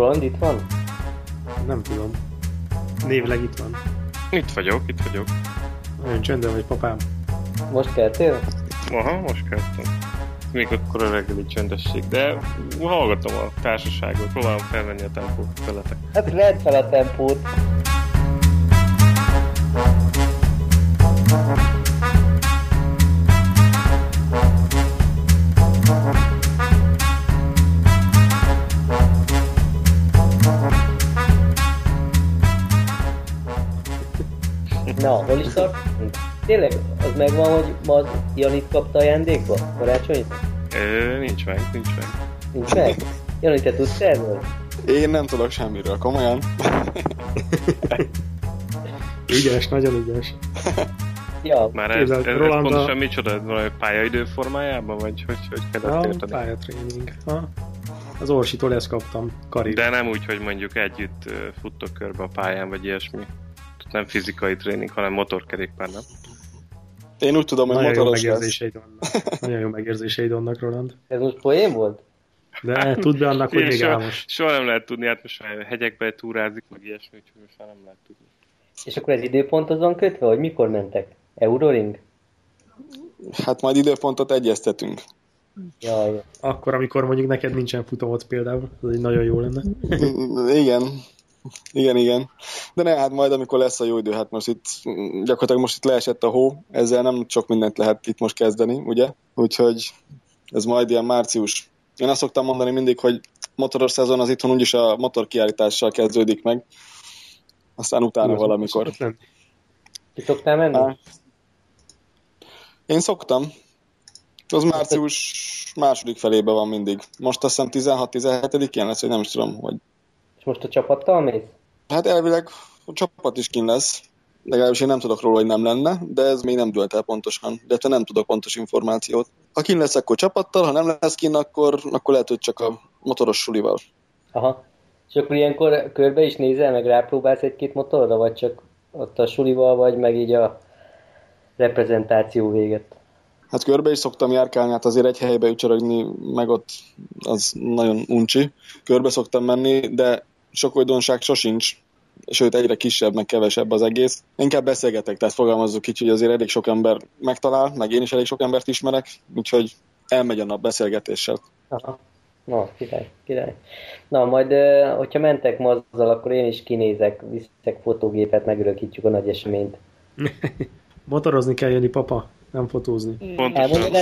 Roland itt van? Nem tudom. Névleg itt van. Itt vagyok. Nagyon csendben vagy, papám. Most keltél? Aha, most keltem. Még akkor a reggeli csendesség, de hallgatom a társaságot, próbálom felvenni a tempót veletek. Hát lehet fel a tempót. Na, hol is tart? Tényleg, az megvan, hogy ma Janit kapta ajándékba? Karácsonyit? Nincs meg. Nincs meg? Jani, te tudsz erről? Én nem tudok semmiről, komolyan. Ügyes, nagyon ügyes. Ja. Már ez pontosan micsoda? Valami pályaidő formájában? Vagy hogy kellett érteni? Pályatréning. Az Orsitól ezt kaptam, karib. De nem úgy, hogy mondjuk együtt futtok körbe a pályán, vagy ilyesmi. Nem fizikai tréning, hanem motorkerékpár, nem? Én úgy tudom, hogy nagyon motoros lesz. Nagyon jó megérzéseid vannak, Roland. Ez most poén volt? De tudd be annak, hogy még álmos. Soha nem lehet tudni, hát most a hegyekbe túrázik, meg ilyesmi, úgyhogy most már nem lehet tudni. És akkor ez időpont az van kötve, hogy mikor mentek? Euroring? Hát majd időpontot egyeztetünk. Jaj. Akkor, amikor mondjuk neked nincsen futamod például, az egy nagyon jó lenne. Igen. De ne, hát majd amikor lesz a jó idő, hát most itt gyakorlatilag most itt leesett a hó, ezzel nem sok mindent lehet itt most kezdeni, ugye? Úgyhogy ez majd ilyen március. Én azt szoktam mondani mindig, hogy motoros szezon az itthon úgyis a motorkiállítással kezdődik meg, aztán utána valamikor. Ki szoktál menni? Hát, én szoktam. Az március második felében van mindig. Most azt hiszem 16-17-én lesz, hogy nem is tudom, hogy... És most a csapattal mész? Hát elvileg a csapat is kint lesz. Legalábbis én nem tudok róla, hogy nem lenne, de ez még nem dőlt el pontosan. De nem tudok pontos információt. Ha kint lesz, akkor csapattal, ha nem lesz kint, akkor lehet, hogy csak a motoros sulival. Aha. És akkor ilyenkor körbe is nézel, meg rápróbálsz egy-két motorra, vagy csak ott a sulival, vagy meg így a reprezentáció véget? Hát körbe is szoktam járkálni, hát azért egy helybe ücsörögni, meg ott az nagyon uncsi. Körbe szoktam menni, de sok újdonság sosincs, sőt egyre kisebb, meg kevesebb az egész. Inkább beszélgetek, tehát fogalmazzuk így, hogy azért elég sok ember megtalál, meg én is elég sok embert ismerek, úgyhogy elmegy a nap beszélgetéssel. Aha. Na, király. Na, majd, hogyha mentek ma azzal, akkor én is kinézek, viszek fotógépet, megörökítjük a nagy eseményt. Motorozni kell jönni, papa, nem fotózni. Pontosan.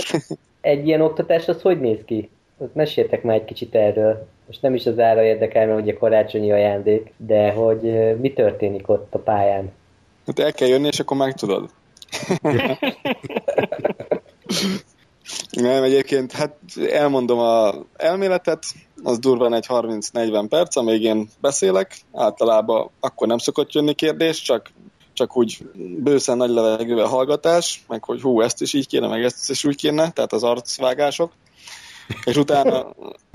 Egy ilyen oktatás az hogy néz ki? Meséltek már egy kicsit erről. Most nem is az ára érdekel, mert ugye karácsonyi ajándék, de hogy mi történik ott a pályán? Hát el kell jönni, és akkor megtudod. Nem, egyébként, hát elmondom az elméletet, az durván egy 30-40 perc, amíg én beszélek, általában akkor nem szokott jönni kérdés, csak úgy bőszen nagy levegővel hallgatás, meg hogy hú, ezt is így kéne, meg ezt is úgy kéne, tehát az arcvágások. És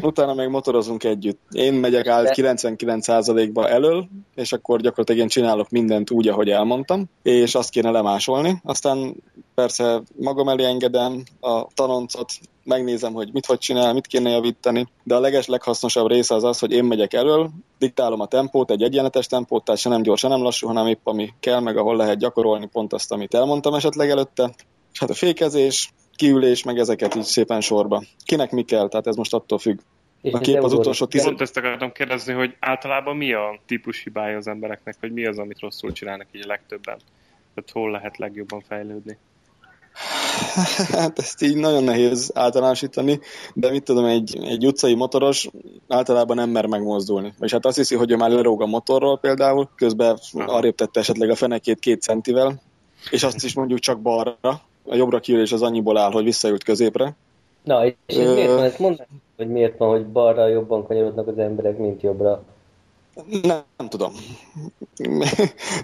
utána meg motorozunk együtt. Én megyek áll 99%-ba elől, és akkor gyakorlatilag én csinálok mindent úgy, ahogy elmondtam, és azt kéne lemásolni. Aztán persze magam elé engedem a tanoncot, megnézem, hogy mit csinál, mit kéne javítani, de a leghasznosabb része az, hogy én megyek elől, diktálom a tempót, egy egyenletes tempót, tehát se nem gyorsan, nem lassú, hanem épp ami kell, meg ahol lehet gyakorolni pont azt, amit elmondtam esetleg előtte. És hát a fékezés, kiülés, meg ezeket így szépen sorba. Kinek mi kell, tehát ez most attól függ. És a kép az utolsó 10... Pont ezt akartam kérdezni, hogy általában mi a típus hibája az embereknek, vagy mi az, amit rosszul csinálnak így a legtöbben? Tehát hol lehet legjobban fejlődni? Hát ezt így nagyon nehéz általánosítani, de mit tudom, egy utcai motoros általában nem mer megmozdulni. És hát azt hiszi, hogy ő már leróg a motorról például, közben arrébb tette esetleg a fenekét 2 centivel, és azt is mondjuk csak balra. A jobbra kiülés az annyiból áll, hogy visszaült középre. Na, és ez miért van? Ezt mondanád, hogy miért van, hogy balra jobban kanyarodnak az emberek, mint jobbra? Nem tudom.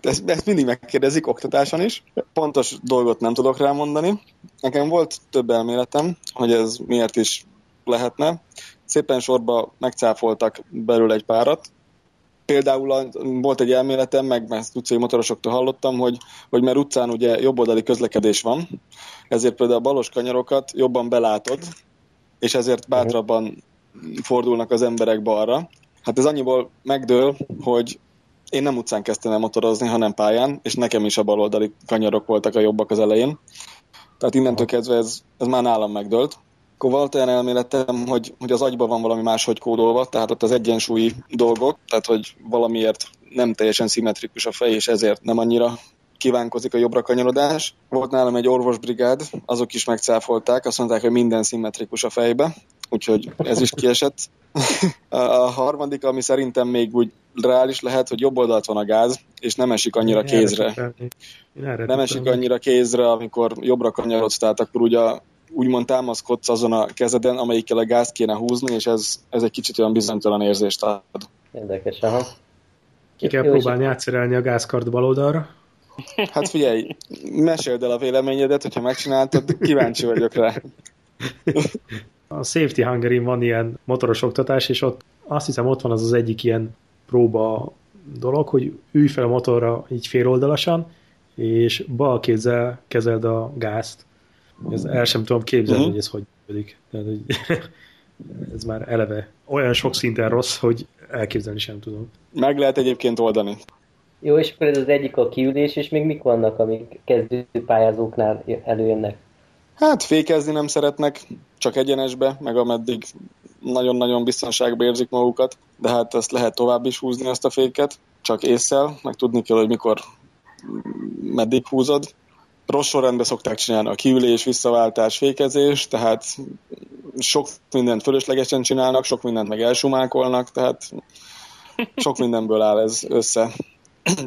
Ezt mindig megkérdezik oktatáson is. Pontos dolgot nem tudok rámondani. Nekem volt több elméletem, hogy ez miért is lehetne. Szépen sorba megcáfoltak belőle egy párat. Például volt egy elméletem, meg ezt utcai motorosoktól hallottam, hogy mert utcán ugye jobboldali közlekedés van, ezért például a balos kanyarokat jobban belátod, és ezért bátrabban fordulnak az emberek balra. Hát ez annyiból megdől, hogy én nem utcán kezdtem el motorozni, hanem pályán, és nekem is a baloldali kanyarok voltak a jobbak az elején. Tehát innentől kezdve ez már nálam megdőlt. Akkor volt olyan elméletem, hogy az agyban van valami máshogy kódolva, tehát ott az egyensúlyi dolgok, tehát hogy valamiért nem teljesen szimmetrikus a fej, és ezért nem annyira kívánkozik a jobbra kanyarodás. Volt nálam egy orvosbrigád, azok is megcáfolták, azt mondták, hogy minden szimmetrikus a fejbe, úgyhogy ez is kiesett. A harmadik, ami szerintem még úgy reális lehet, hogy jobb oldalt van a gáz, és nem esik annyira kézre. Nem esik annyira kézre, amikor jobbra kanyarodsz, tehát akkor ugye úgymond támaszkodsz azon a kezeden, amelyikkel a gázt kéne húzni, és ez egy kicsit olyan bizonytalan érzést ad. Érdekes, aha. Ki kell próbálni átszerelni a gázkart bal oldalra. Hát figyelj, meséld el a véleményedet, hogyha megcsináltad, kíváncsi vagyok rá. A Safety Hungarin van ilyen motoros oktatás, és ott azt hiszem ott van az egyik ilyen próba dolog, hogy ülj fel a motorra így féloldalasan, és bal kézzel kezeld a gázt. Ez el sem tudom képzelni, hogy ez hogy működik. Tehát, hogy ez már eleve olyan sok szinten rossz, hogy elképzelni sem tudom. Meg lehet egyébként oldani. Jó, és akkor ez az egyik a kiülés, és még mik vannak, amik kezdő pályázóknál előjönnek? Hát fékezni nem szeretnek, csak egyenesbe, meg ameddig nagyon-nagyon biztonságban érzik magukat, de hát ezt lehet tovább is húzni, ezt a féket, csak ésszel, meg tudni kell, hogy mikor, meddig húzod. Rossz sorrendben szokták csinálni a kiülés, visszaváltás, fékezés, tehát sok mindent fölöslegesen csinálnak, sok mindent meg elsumákolnak, tehát sok mindenből áll ez össze.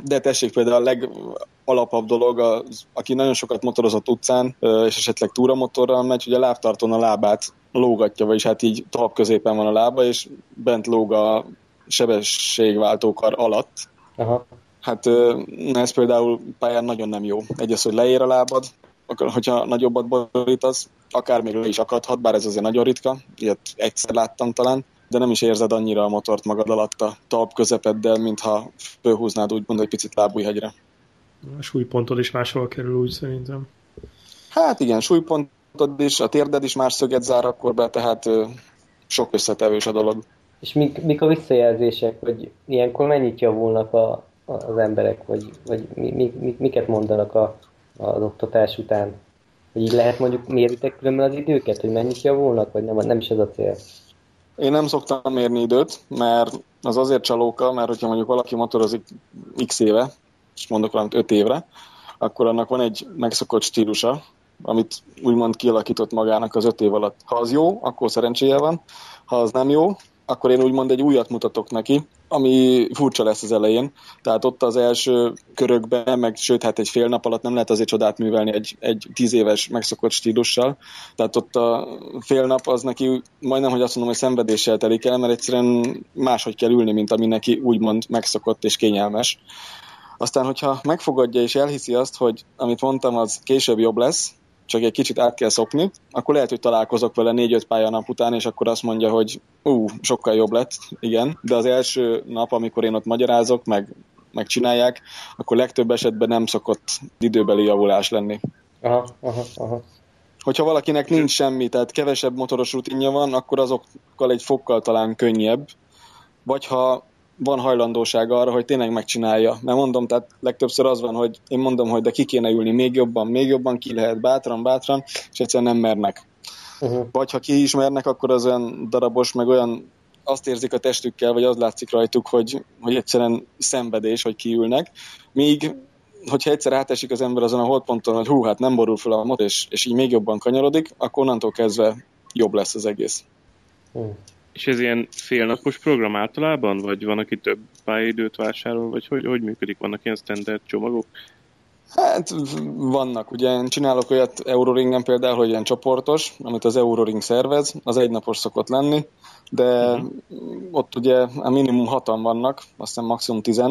De tessék, például a legalapabb dolog, aki nagyon sokat motorozott utcán, és esetleg túramotorral megy, hogy a lábtartón a lábát lógatja, vagyis hát így talp középen van a lába, és bent lóg a sebességváltókar alatt. Aha. Hát ez például pályán nagyon nem jó. Egyrészt, hogy leér a lábad, akkor, hogyha nagyobbat borítasz, akár még le is akadhat, bár ez azért nagyon ritka, ilyet egyszer láttam talán, de nem is érzed annyira a motort magad alatt a talp közepeddel, mintha fölhúznád úgymond egy picit lábújhegyre. A súlypontod is máshol kerül úgy szerintem. Hát igen, súlypontod is, a térded is más szöget zár akkor be, tehát sok összetevős a dolog. És mik a visszajelzések, hogy ilyenkor mennyit javulnak az emberek, vagy miket mondanak az oktatás után? Hogy így lehet mondjuk méritek különben az időket, hogy mennyit javulnak, vagy nem is ez a cél? Én nem szoktam mérni időt, mert az azért csalóka, mert hogyha mondjuk valaki motorozik x éve, és mondok valamit 5 évre, akkor annak van egy megszokott stílusa, amit úgymond kialakított magának az 5 év alatt. Ha az jó, akkor szerencséje van, ha az nem jó, akkor én úgymond egy újat mutatok neki, ami furcsa lesz az elején. Tehát ott az első körökben, meg sőt, hát egy fél nap alatt nem lehet azért csodát művelni egy 10 éves megszokott stílussal. Tehát ott a fél nap az neki majdnem, hogy azt mondom, hogy szenvedéssel telik el, mert egyszerűen máshogy kell ülni, mint ami neki úgymond megszokott és kényelmes. Aztán, hogyha megfogadja és elhiszi azt, hogy amit mondtam, az később jobb lesz, csak egy kicsit át kell szokni, akkor lehet, hogy találkozok vele 4-5 pályanap után, és akkor azt mondja, hogy sokkal jobb lett, igen. De az első nap, amikor én ott magyarázok, meg csinálják, akkor legtöbb esetben nem szokott időbeli javulás lenni. Aha. Hogyha valakinek nincs semmi, tehát kevesebb motoros rutinja van, akkor azokkal egy fokkal talán könnyebb. Vagy ha van hajlandósága arra, hogy tényleg megcsinálja. Mert mondom, tehát legtöbbször az van, hogy én mondom, hogy de ki kéne ülni még jobban, ki lehet bátran, és egyszerűen nem mernek. Uh-huh. Vagy ha ki is mernek, akkor az olyan darabos, meg olyan azt érzik a testükkel, vagy az látszik rajtuk, hogy egyszerűen szenvedés, hogy kiülnek. Míg, hogyha egyszer átesik az ember azon a holdponton, hogy hát nem borul fel a motor, és így még jobban kanyarodik, akkor onnantól kezdve jobb lesz az egész. És ez ilyen félnapos program általában? Vagy van, aki több pályaidőt vásárol? Vagy hogy működik? Vannak ilyen standard csomagok? Hát vannak. Ugye én csinálok olyat Euroringen például, hogy ilyen csoportos, amit az Euroring szervez. Az egynapos szokott lenni, de ott ugye a minimum 6-an vannak, aztán maximum 10.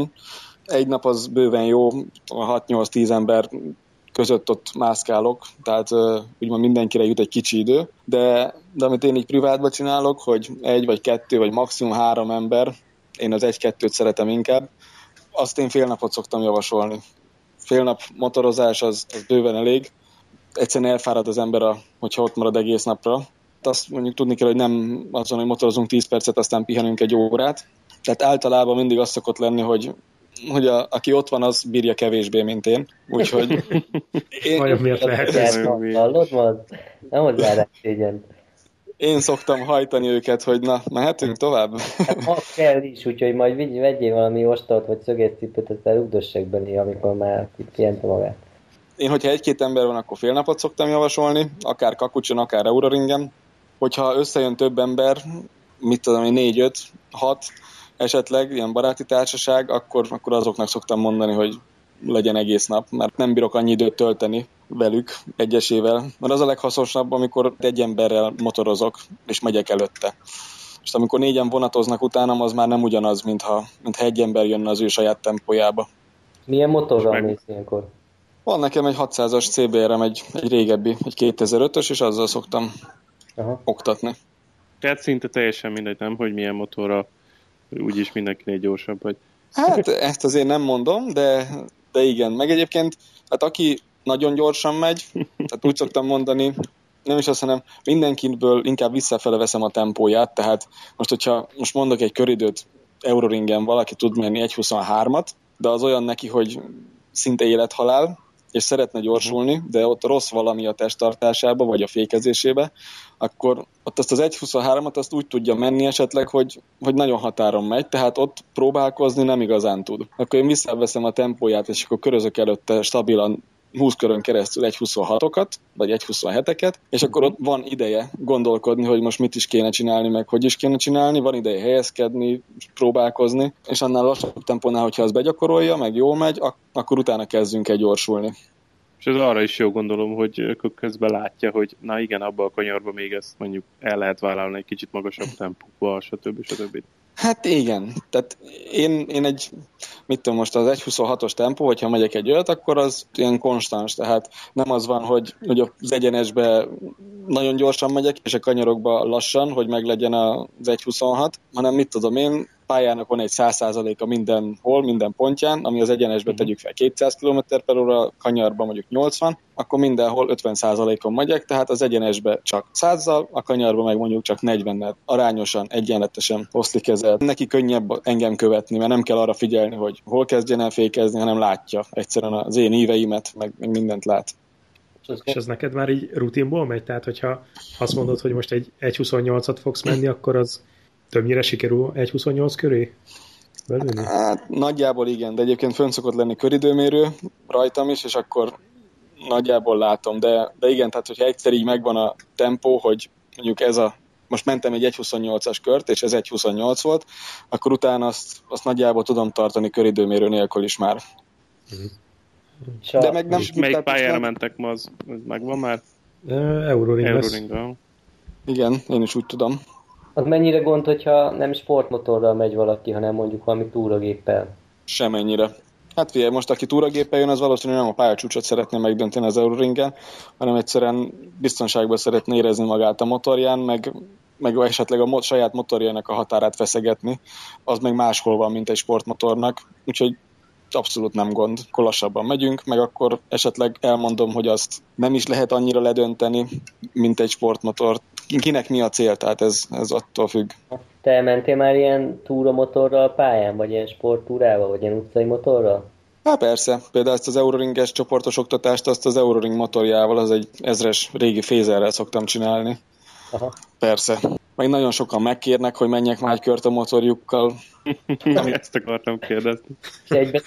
Egy nap az bőven jó, 6-8-10 ember között ott mászkálok, tehát úgymond mindenkire jut egy kicsi idő, de amit én így privátban csinálok, hogy 1 vagy 2, vagy maximum 3 ember, én az 1-2-t szeretem inkább, azt én fél napot szoktam javasolni. Fél nap motorozás az bőven elég, egyszerűen elfárad az ember, hogyha ott marad egész napra. Azt mondjuk tudni kell, hogy nem azon, hogy motorozunk 10 percet, aztán pihenünk 1 órát, Tehát általában mindig az szokott lenni, hogy aki ott van, az bírja kevésbé, mint én. Úgyhogy... Vajon miért lehet ez? Hallod, van? Nem hozzá szégyen. Én szoktam hajtani őket, hogy na, mehetünk tovább. Hát ha kell is, úgyhogy majd vegyél valami ostalt vagy szögétcipőt, aztán rugdossák belé, amikor már kihente magát. Én, hogyha egy-két ember van, akkor fél napot szoktam javasolni, akár Kakucson, akár Euroringen. Hogyha összejön több ember, mit tudom én, 4, 5, 6 esetleg, ilyen baráti társaság, akkor azoknak szoktam mondani, hogy legyen egész nap, mert nem bírok annyi időt tölteni velük egyesével, mert az a leghasznosabb, amikor egy emberrel motorozok, és megyek előtte. És amikor 4-en vonatoznak utánam, az már nem ugyanaz, mintha egy ember jönne az ő saját tempójába. Milyen motorral mész ilyenkor? Van nekem egy 600-as CBR-em, egy régebbi, egy 2005-ös, és azzal szoktam oktatni. Tehát szinte teljesen mindegy, nem? Hogy milyen motorra, úgyis mindenkinél gyorsabb vagy. Hát ezt azért nem mondom, de igen. Meg egyébként, hát aki nagyon gyorsan megy, tehát úgy szoktam mondani, nem is azt, hanem mindenkitből inkább visszafele veszem a tempóját, tehát most mondok egy köridőt Euroringen, valaki tud menni 1.23-at, de az olyan neki, hogy szinte élethalál, és szeretne gyorsulni, de ott rossz valami a testtartásába, vagy a fékezésébe, akkor ott azt az 1.23-at azt úgy tudja menni esetleg, hogy nagyon határon megy, tehát ott próbálkozni nem igazán tud. Akkor én visszaveszem a tempóját, és akkor körözök előtte stabilan 20 körön keresztül 1.26-okat, vagy 1.27-eket, és akkor ott van ideje gondolkodni, hogy most mit is kéne csinálni, meg hogy is kéne csinálni, van ideje helyezkedni, próbálkozni, és annál lassabb tempónál, hogyha az begyakorolja, meg jól megy, akkor utána kezdünk el gyorsulni. És ez arra is jó, gondolom, hogy közben látja, hogy na igen, abban a kanyarban még ezt mondjuk el lehet vállalni egy kicsit magasabb tempóval, stb. Hát igen, tehát én egy, mit tudom most, az 1.26-os tempó, hogyha megyek egy olyat, akkor az ilyen konstans, tehát nem az van, hogy az egyenesbe nagyon gyorsan megyek, és a kanyarokba lassan, hogy meglegyen az 1.26, hanem mit tudom én, pályának van egy 100%-a mindenhol, minden pontján, ami az egyenesbe tegyük fel 200 km/h, kanyarban mondjuk 80, akkor mindenhol 50%-on megyek, tehát az egyenesbe csak 100-zal, a kanyarban meg mondjuk csak 40-nel arányosan, egyenletesen oszlik ezzel. Neki könnyebb engem követni, mert nem kell arra figyelni, hogy hol kezdjen el fékezni, hanem látja egyszerűen az én íveimet, meg mindent lát. És ez neked már így rutinból megy? Tehát, hogyha azt mondod, hogy most egy 1.28-at fogsz menni, akkor az többnyire sikerül 1.28 köré? Hát, nagyjából igen, de egyébként fönn szokott lenni köridőmérő rajtam is, és akkor nagyjából látom, de igen, tehát hogyha egyszer így megvan a tempó, hogy mondjuk most mentem egy 1.28-as kört, és ez 1.28 volt, akkor utána azt nagyjából tudom tartani köridőmérő nélkül is már. De meg nem... Melyik pályára mentek ma, az megvan már? Euroring. Igen, én is úgy tudom. Az mennyire gond, hogyha nem sportmotorral megy valaki, hanem mondjuk valami túragéppel? Semennyire. Hát figyelj, most aki túragéppel jön, az valószínűleg nem a pályacsúcsot szeretné megdönteni az Euroringen, hanem egyszerűen biztonságban szeretné érezni magát a motorján, meg esetleg a saját motorjának a határát feszegetni. Az meg máshol van, mint egy sportmotornak, úgyhogy abszolút nem gond. Akkor lassabban megyünk, meg akkor esetleg elmondom, hogy azt nem is lehet annyira ledönteni, mint egy sportmotort. Kinek mi a cél, tehát ez attól függ. Te mentél már ilyen túramotorral pályán, vagy ilyen sporttúrával, vagy ilyen utcai motorral? Hát persze, például ezt az Euroringes csoportos oktatást, azt az Euroring motorjával, az egy 1000-es régi fézerrel szoktam csinálni. Aha. Persze. Meg nagyon sokan megkérnek, hogy menjek már egy kört a motorjukkal. Ezt akartam kérdezni.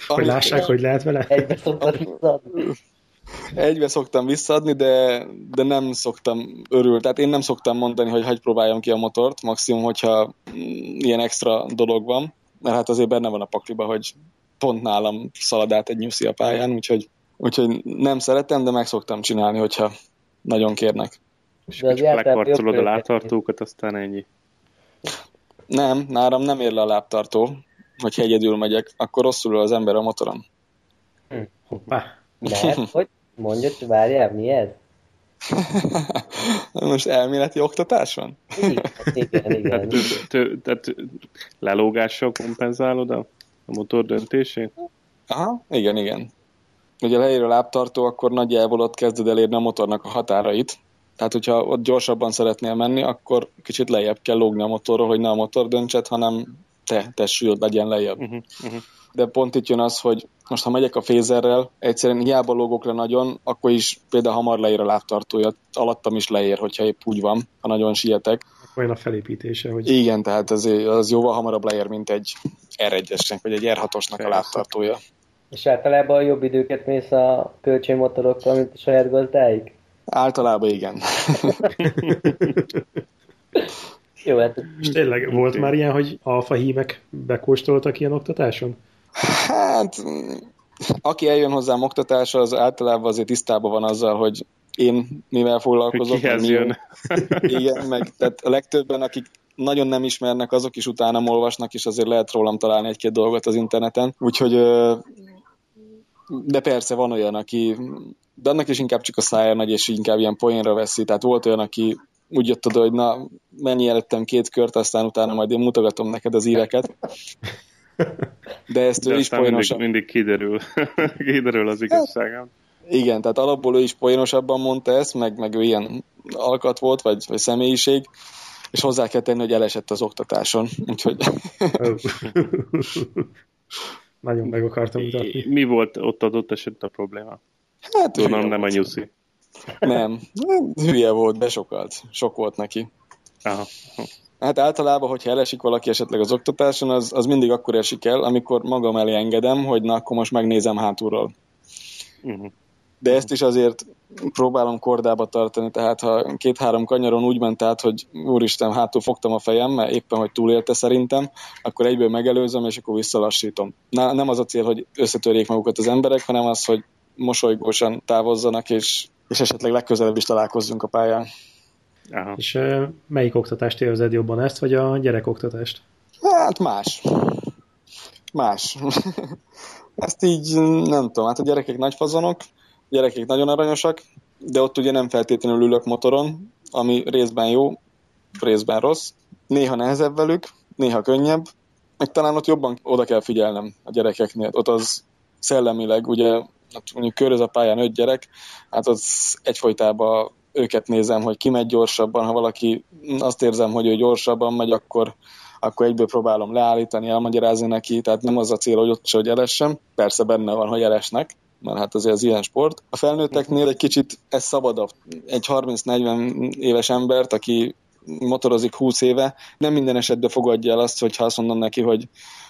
Hogy lássák, hogy lehet vele? Egybe szoktam visszaadni, de nem szoktam örülni. Tehát én nem szoktam mondani, hogy hagyj próbáljam ki a motort, maximum, hogyha ilyen extra dolog van. Mert hát azért benne van a pakliba, hogy pont nálam szalad át egy nyuszi a pályán, úgyhogy nem szeretem, de meg szoktam csinálni, hogyha nagyon kérnek. És lekarcolod a lábtartókat, aztán ennyi. Nem, nálam nem ér le a lábtartó, hogyha egyedül megyek, akkor rosszul az ember a motoron. Hoppá! Mert hogy? Mondjad, várjál, mi ez? Most elméleti oktatás van? Igen. Tehát lelógással kompenzálod a motor döntését? Aha, igen. Ugye leér a lábtartó, akkor nagyjából ott kezded elérni a motornak a határait. Tehát, hogyha ott gyorsabban szeretnél menni, akkor kicsit lejjebb kell lógni a motorról, hogy ne a motor döntsed, hanem te sül, legyen lejjebb. De pont itt jön az, hogy most ha megyek a fézerrel, egyszerűen hiába lógok le nagyon, akkor is például hamar leér a lábtartója, alattam is leér, hogyha épp úgy van, ha nagyon sietek. Olyan a felépítése, hogy... Igen, tehát az jóval hamarabb leér, mint egy R1-esnek, vagy egy R6-osnak a lábtartója. És általában jobb időket mész a kölcsönmotorokkal, mint a saját gazdáig? Általában igen. Jó, hát... És tényleg volt már ilyen, hogy alfa hímek bekóstoltak ilyen oktatáson? Hát, aki eljön hozzám oktatásra, az általában azért tisztában van azzal, hogy én mivel foglalkozok. Kihez jön. Igen, meg tehát a legtöbben, akik nagyon nem ismernek, azok is utánam olvasnak, és azért lehet rólam találni egy-két dolgot az interneten. Úgyhogy, de persze van olyan, aki, de annak is inkább csak a szája megy, és inkább ilyen poénra veszi. Tehát volt olyan, aki úgy jött oda, hogy na, menj előttem két kört, aztán utána majd én mutogatom neked az íreket. De ezt ő is poénosan... Mindig kiderül az igazságán. Igen, tehát alapból ő is poénosabban mondta ezt, meg ő ilyen alkat volt, vagy személyiség, és hozzá kell tenni, hogy elesett az oktatáson. Úgyhogy... Nagyon meg akartam mutatni. Mi volt ott adott esetben a probléma? Hát gondolom nem a nyuszi. Nem, hülye volt, de sokat. Sok volt neki. Aha. Hát általában, hogyha elesik valaki esetleg az oktatáson, az mindig akkor esik el, amikor magam elé engedem, hogy na, akkor most megnézem hátulról. De ezt is azért próbálom kordába tartani, tehát ha 2-3 kanyaron úgy ment át, hogy úristen, hátul fogtam a fejem, mert éppen, hogy túlélte szerintem, akkor egyből megelőzöm, és akkor visszalassítom. Na, nem az a cél, hogy összetörjék magukat az emberek, hanem az, hogy mosolygósan távozzanak, és esetleg legközelebb is találkozzunk a pályán. Aha. És melyik oktatást élvezed jobban, ezt, vagy a gyerekoktatást? Hát más. Ezt így nem tudom, hát a gyerekek nagy fazonok, gyerekek nagyon aranyosak, de ott ugye nem feltétlenül ülök motoron, ami részben jó, részben rossz. Néha nehezebb velük, néha könnyebb, meg talán ott jobban oda kell figyelnem a gyerekeknél. Ott az szellemileg, ugye mondjuk köröz a pályán 5 gyerek, hát az egyfolytában őket nézem, hogy ki megy gyorsabban, ha valaki azt érzem, hogy ő gyorsabban megy, akkor egyből próbálom leállítani, elmagyarázni neki, tehát nem az a cél, hogy ott se, hogy elessem. Persze benne van, hogy elesnek, mert hát azért az ilyen sport. A felnőtteknél egy kicsit ez szabadabb. Egy 30-40 éves embert, aki motorozik 20 éve, nem minden esetben fogadja el azt, hogyha azt mondom neki, hogy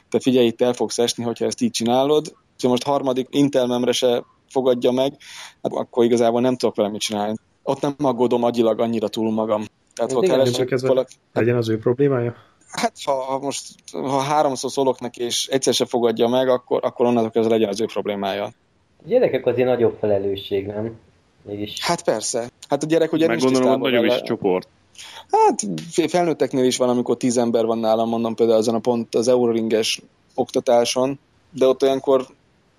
te figyelj, itt el fogsz esni, hogyha ezt így csinálod. Ha most harmadik intelmemre se fogadja meg, hát akkor igazából nem tudok vele mit csinálni. Ott nem aggódom agyilag annyira túl magam. Tehát ott elesek valaki. Legyen az ő problémája? Hát ha 3-szor szólok neki, és egyszer se fogadja meg, akkor onnantól kezdve legyen az ő problémája. A gyerekek azért nagyobb felelősség, nem? Mégis. Hát persze. Hát a gyerek ugye nincs tisztában. Gondolom, nagyobb is csoport. Hát felnőtteknél is van, amikor 10 ember van nálam, mondom például ezen a pont az Euroringes oktatáson, de ott olyankor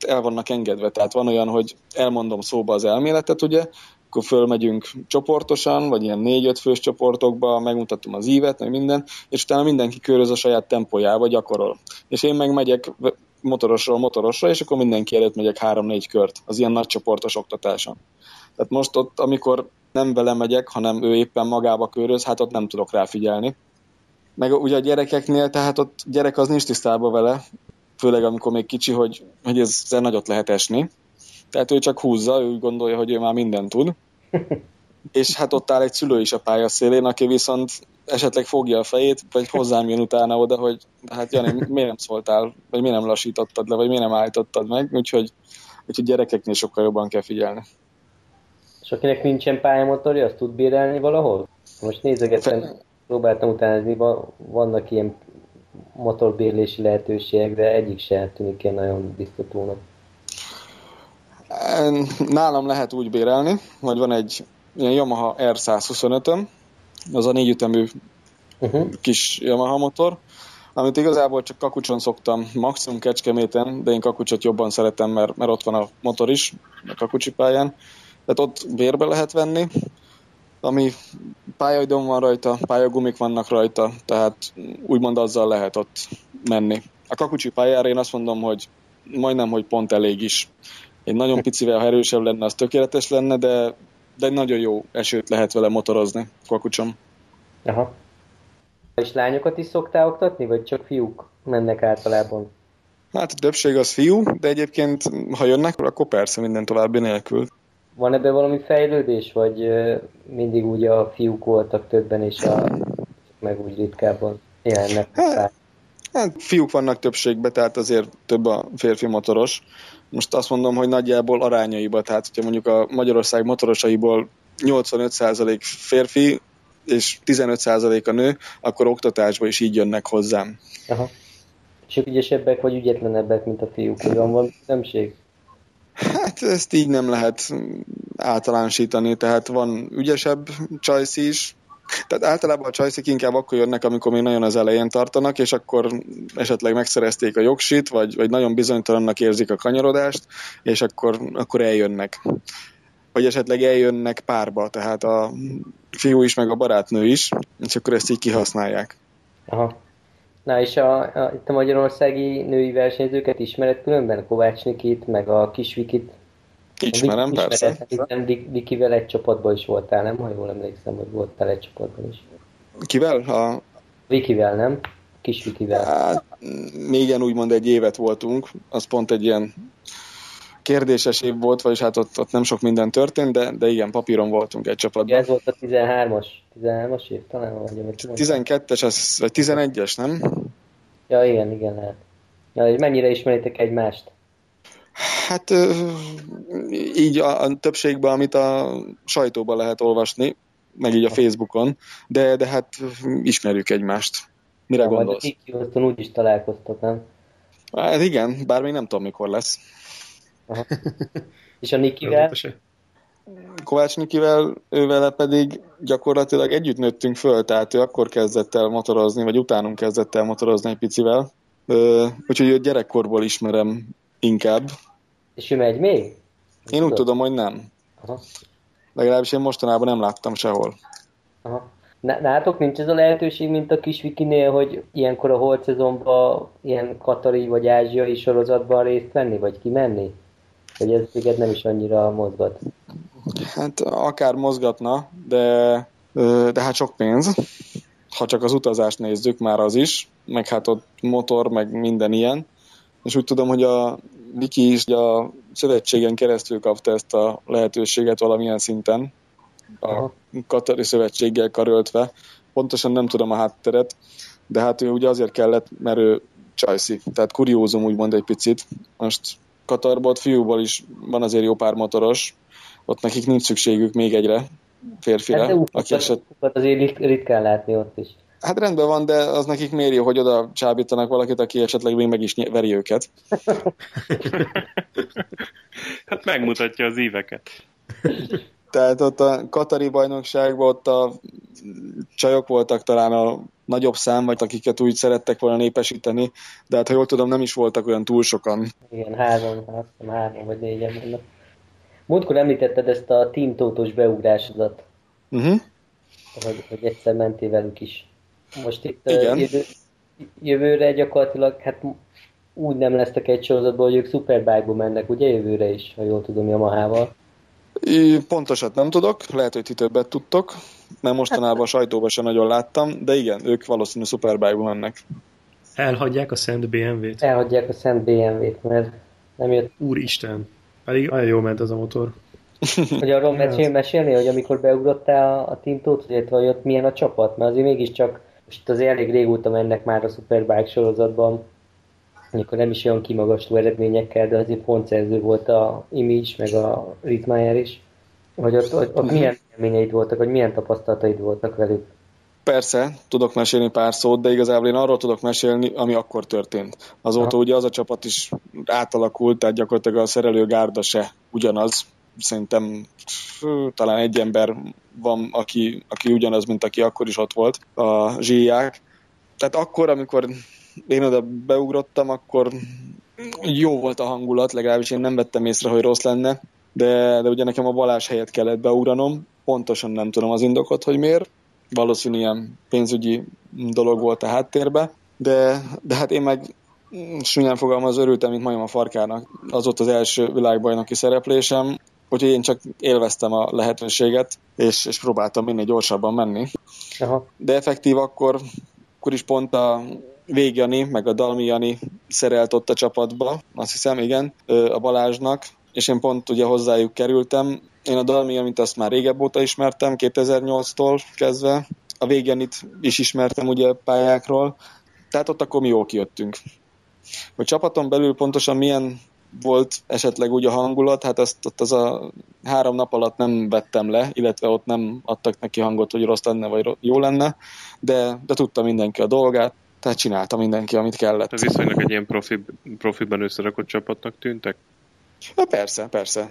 el vannak engedve. Tehát van olyan, hogy elmondom szóba az elméletet, ugye, akkor fölmegyünk csoportosan, vagy ilyen 4-5 fős csoportokba, megmutatom az ívet, meg minden, és utána mindenki köröz a saját tempójába, gyakorol. És én meg megyek motorosról motorosra, és akkor mindenki előtt megyek 3-4 kört az ilyen nagy csoportos oktatáson. Tehát most ott, amikor nem vele megyek, hanem ő éppen magába köröz, hát ott nem tudok ráfigyelni. Meg ugye a gyerekeknél, tehát ott gyerek az nincs tisztában vele, főleg amikor még kicsi, hogy ezzel nagyot lehet esni. Tehát ő csak húzza, ő gondolja, hogy ő már mindent tud. És hát ott áll egy szülő is a pályaszélén, aki viszont esetleg fogja a fejét, vagy hozzám jön utána oda, hogy hát Jani, miért nem szóltál, vagy miért nem lassítottad le, vagy miért nem állítottad meg, úgyhogy gyerekeknél sokkal jobban kell figyelni. És akinek nincsen pályamotorja, azt tud bírálni valahol? Most nézegettem, próbáltam utánozni, vannak ilyen motorbérlési lehetőségek, de egyik se tűnik ilyen nagyon biztatónak. Nálam lehet úgy bérelni, hogy van egy ilyen Yamaha R125-öm, az a 4 ütemű kis Yamaha motor, amit igazából csak Kakucson szoktam, maximum Kecskeméten, de én Kakucsot jobban szeretem, mert ott van a motor is, a Kakucsi pályán. Tehát ott bérbe lehet venni, ami pályaidom van rajta, pályagumik vannak rajta, tehát úgymond azzal lehet ott menni. A Kakucsi pályára én azt mondom, hogy majdnem, hogy pont elég is. Egy nagyon picivel, ha erősebb lenne, az tökéletes lenne, de nagyon jó esőt lehet vele motorozni, Kakucson. Aha. És lányokat is szoktál oktatni, vagy csak fiúk mennek általában? Hát a többség az fiú, de egyébként ha jönnek, akkor persze minden további nélkül. Van ebben valami fejlődés, vagy mindig úgy a fiúk voltak többen, és meg úgy ritkábban jelennek? Hát fiúk vannak többségben, tehát azért több a férfi motoros. Most azt mondom, hogy nagyjából arányaiba, tehát hogyha mondjuk a Magyarország motorosaiból 85% férfi, és 15% a nő, akkor oktatásba is így jönnek hozzám. Aha. És ügyesebbek vagy ügyetlenebbek, mint a fiúk, ugyan van különbség? Hát ezt így nem lehet általánosítani, tehát van ügyesebb csajszi is, tehát általában a csajszik inkább akkor jönnek, amikor még nagyon az elején tartanak, és akkor esetleg megszerezték a jogsit, vagy nagyon bizonytalannak érzik a kanyarodást, és akkor eljönnek. Vagy esetleg eljönnek párba, tehát a fiú is, meg a barátnő is, és akkor ezt így kihasználják. Aha. Na és itt a magyarországi női versenyzőket ismered különben? Kovács Nikit, meg a Kisvikit? Ismerem, persze. Vikivel egy csapatban is voltál, nem? Ha jól emlékszem, hogy voltál egy csapatban is. Kivel? Vikivel, nem? Kisvikivel. Hát, igen, úgymond egy évet voltunk, az pont egy ilyen kérdéses év volt, vagyis hát ott nem sok minden történt, de igen, papíron voltunk egy csapatban. Ez volt a 13-as év talán? 12-es, vagy 11-es, nem? Ja, igen, lehet. Ja, és mennyire ismeritek egymást? Hát így a többségben, amit a sajtóban lehet olvasni, meg így a Facebookon, de hát ismerjük egymást. Mire gondolsz? Majd a Kikioszton úgy is találkoztok, nem? Hát igen, bár még nem tudom, mikor lesz. Aha. És a Nikivel? Kovács Nikivel, ővele pedig gyakorlatilag együtt nőttünk föl, tehát ő akkor kezdett el motorozni, vagy utánunk kezdett el motorozni egy picivel. Úgyhogy őt gyerekkorból ismerem inkább. És ő megy még? Én úgy tudom, hogy nem. Aha. Legalábbis én mostanában nem láttam sehol. Aha. Nátok nincs ez a lehetőség, mint a Kisvikinél, hogy ilyenkor a holt szezonban ilyen katari vagy ázsiai sorozatban részt venni, vagy kimenni? Vagy ez téged nem is annyira mozgat? Hát akár mozgatna, de hát sok pénz. Ha csak az utazást nézzük, már az is, meg hát ott motor, meg minden ilyen. És úgy tudom, hogy a Viki is a szövetségen keresztül kapta ezt a lehetőséget valamilyen szinten. A Katari szövetséggel karöltve. Pontosan nem tudom a hátteret, de hát ő ugye azért kellett, mert ő csajszi. Tehát kuriózum úgymond egy picit. Most Katarból, fiúból is van azért jó pár motoros, ott nekik nincs szükségük még egyre férfire. Hát azért ritkán látni ott is. Hát rendben van, de az nekik mérjó, hogy oda csábítanak valakit, aki esetleg még meg is veri őket. Hát megmutatja az íveket. Tehát ott a katari bajnokságban ott a csajok voltak talán a nagyobb szám, vagy akiket úgy szerettek volna népesíteni, de hát ha jól tudom, nem is voltak olyan túl sokan. Igen, három vagy négyen vannak. Múltkor említetted ezt a Team Tóthos beugrásodat, hogy egyszer mentél velük is. Most itt jövőre gyakorlatilag, hát úgy nem lesztek egy sorozatban, hogy ők Superbike-ba mennek, ugye jövőre is, ha jól tudom, Yamahával. Pontosat nem tudok, lehet, hogy ti többet tudtok, mert mostanában a sajtóban sem nagyon láttam, de igen, ők valószínűleg Superbike-ban mennek. Elhagyják a Szent BMW-t. Mert nem jött. Úristen, pedig nagyon jól ment ez a motor. Hogy arról mesélni, hogy amikor beugrottál a Team Tóthot, hogy ott milyen a csapat, mert azért mégiscsak, most azért elég régóta mennek már a Superbike sorozatban, amikor nem is olyan kimagasló eredményekkel, de azért pontszerző volt a Imi is, meg a Rittmeier is, hogy ott milyen élményeid voltak, vagy milyen tapasztalataid voltak velük. Persze, tudok mesélni pár szót, de igazából én arról tudok mesélni, ami akkor történt. Azóta ugye az a csapat is átalakult, tehát gyakorlatilag a szerelőgárda se ugyanaz. Szerintem talán egy ember van, aki ugyanaz, mint aki akkor is ott volt, a zsíják. Tehát akkor, amikor én oda beugrottam, akkor jó volt a hangulat, legalábbis én nem vettem észre, hogy rossz lenne, de ugye nekem a Balázs helyett kellett beugranom, pontosan nem tudom az indokot, hogy miért, valószínűen pénzügyi dolog volt a háttérbe, de hát én meg súlyán fogalmaz örültem, mint majom a farkának. Az volt az első világbajnoki szereplésem, úgyhogy én csak élveztem a lehetőséget, és próbáltam minél gyorsabban menni. Aha. De effektív akkor akkor is pont a Végjani, meg a Dalmiani szerelt ott a csapatba, azt hiszem, igen, a Balázsnak, és én pont ugye hozzájuk kerültem. Én a Dalmianit azt már régebb óta ismertem, 2008-tól kezdve, a Végjanit is ismertem ugye pályákról, tehát ott akkor mi jól kijöttünk. A csapaton belül pontosan milyen volt esetleg úgy a hangulat, hát ezt ott az a 3 nap alatt nem vettem le, illetve ott nem adtak neki hangot, hogy rossz lenne, vagy jó lenne, de tudta mindenki a dolgát, tehát csinálta mindenki, amit kellett. Ez viszonylag egy ilyen profiban összerakott csapatnak tűntek? Na persze, persze.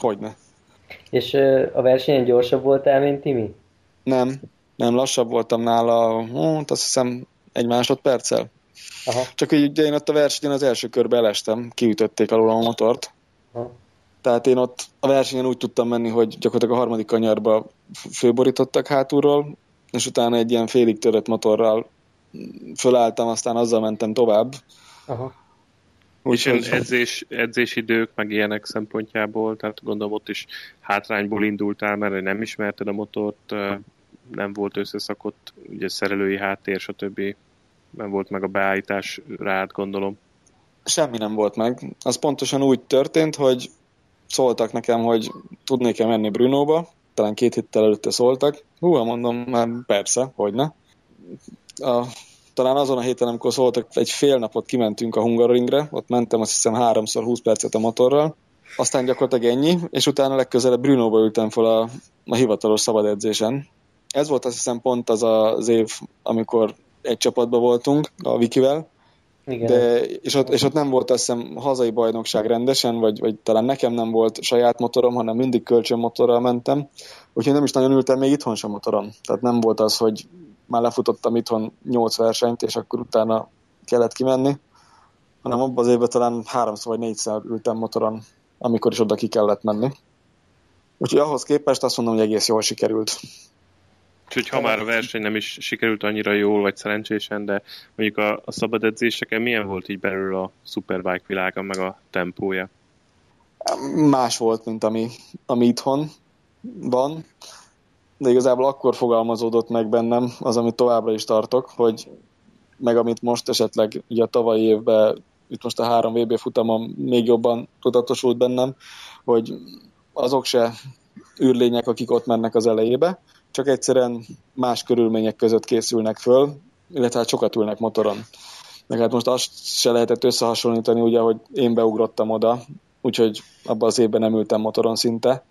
Hogyne. És a versenyen gyorsabb voltál, mint Timi? Nem, lassabb voltam nála, azt hiszem 1 másodperccel. Aha. Csak így én ott a versenyen az első körbe elestem, kiütötték alul a motort. Aha. Tehát én ott a versenyen úgy tudtam menni, hogy gyakorlatilag a 3. kanyarba főborítottak hátulról, és utána egy ilyen félig törött motorral fölálltam, aztán azzal mentem tovább. Aha. És edzésidők, meg ilyenek szempontjából, tehát gondolom ott is hátrányból indultál, mert nem ismerted a motort, nem volt összeszakott, ugye szerelői háttér, stb. Nem volt meg a beállítás rád, gondolom. Semmi nem volt meg. Az pontosan úgy történt, hogy szóltak nekem, hogy tudnék-e menni Brnóba, talán 2 héttel előtte szóltak. Mondom, már persze, hogyne. Talán azon a héten, amikor szóltak, egy fél napot kimentünk a Hungaroringre, ott mentem azt hiszem 3x20 percet a motorral, aztán gyakorlatilag ennyi, és utána legközelebb Brnóba ültem fel a hivatalos szabadedzésen. Ez volt azt hiszem pont az év, amikor egy csapatban voltunk a Vikivel, és ott nem volt azt hiszem hazai bajnokság rendesen, vagy talán nekem nem volt saját motorom, hanem mindig kölcsönmotorral mentem, úgyhogy nem is nagyon ültem még itthon sem motorom. Tehát nem volt az, hogy már lefutottam itthon 8 versenyt, és akkor utána kellett kimenni, hanem abban az évben talán 3-4-szer ültem motoron, amikor is oda ki kellett menni. Úgyhogy ahhoz képest azt mondom, hogy egész jól sikerült. Úgyhogy ha már a verseny nem is sikerült annyira jól, vagy szerencsésen, de mondjuk a szabad edzéseken milyen volt így belül a Superbike világa, meg a tempója? Más volt, mint ami itthon van, de igazából akkor fogalmazódott meg bennem az, amit továbbra is tartok, hogy meg amit most esetleg ugye a tavalyi évben, itt most a 3 VB futamon még jobban tudatosult bennem, hogy azok se űrlények, akik ott mennek az elejébe, csak egyszerűen más körülmények között készülnek föl, illetve hát sokat ülnek motoron. Meg hát most azt se lehetett összehasonlítani, ugye, hogy én beugrottam oda, úgyhogy abban az évben nem ültem motoron szinte.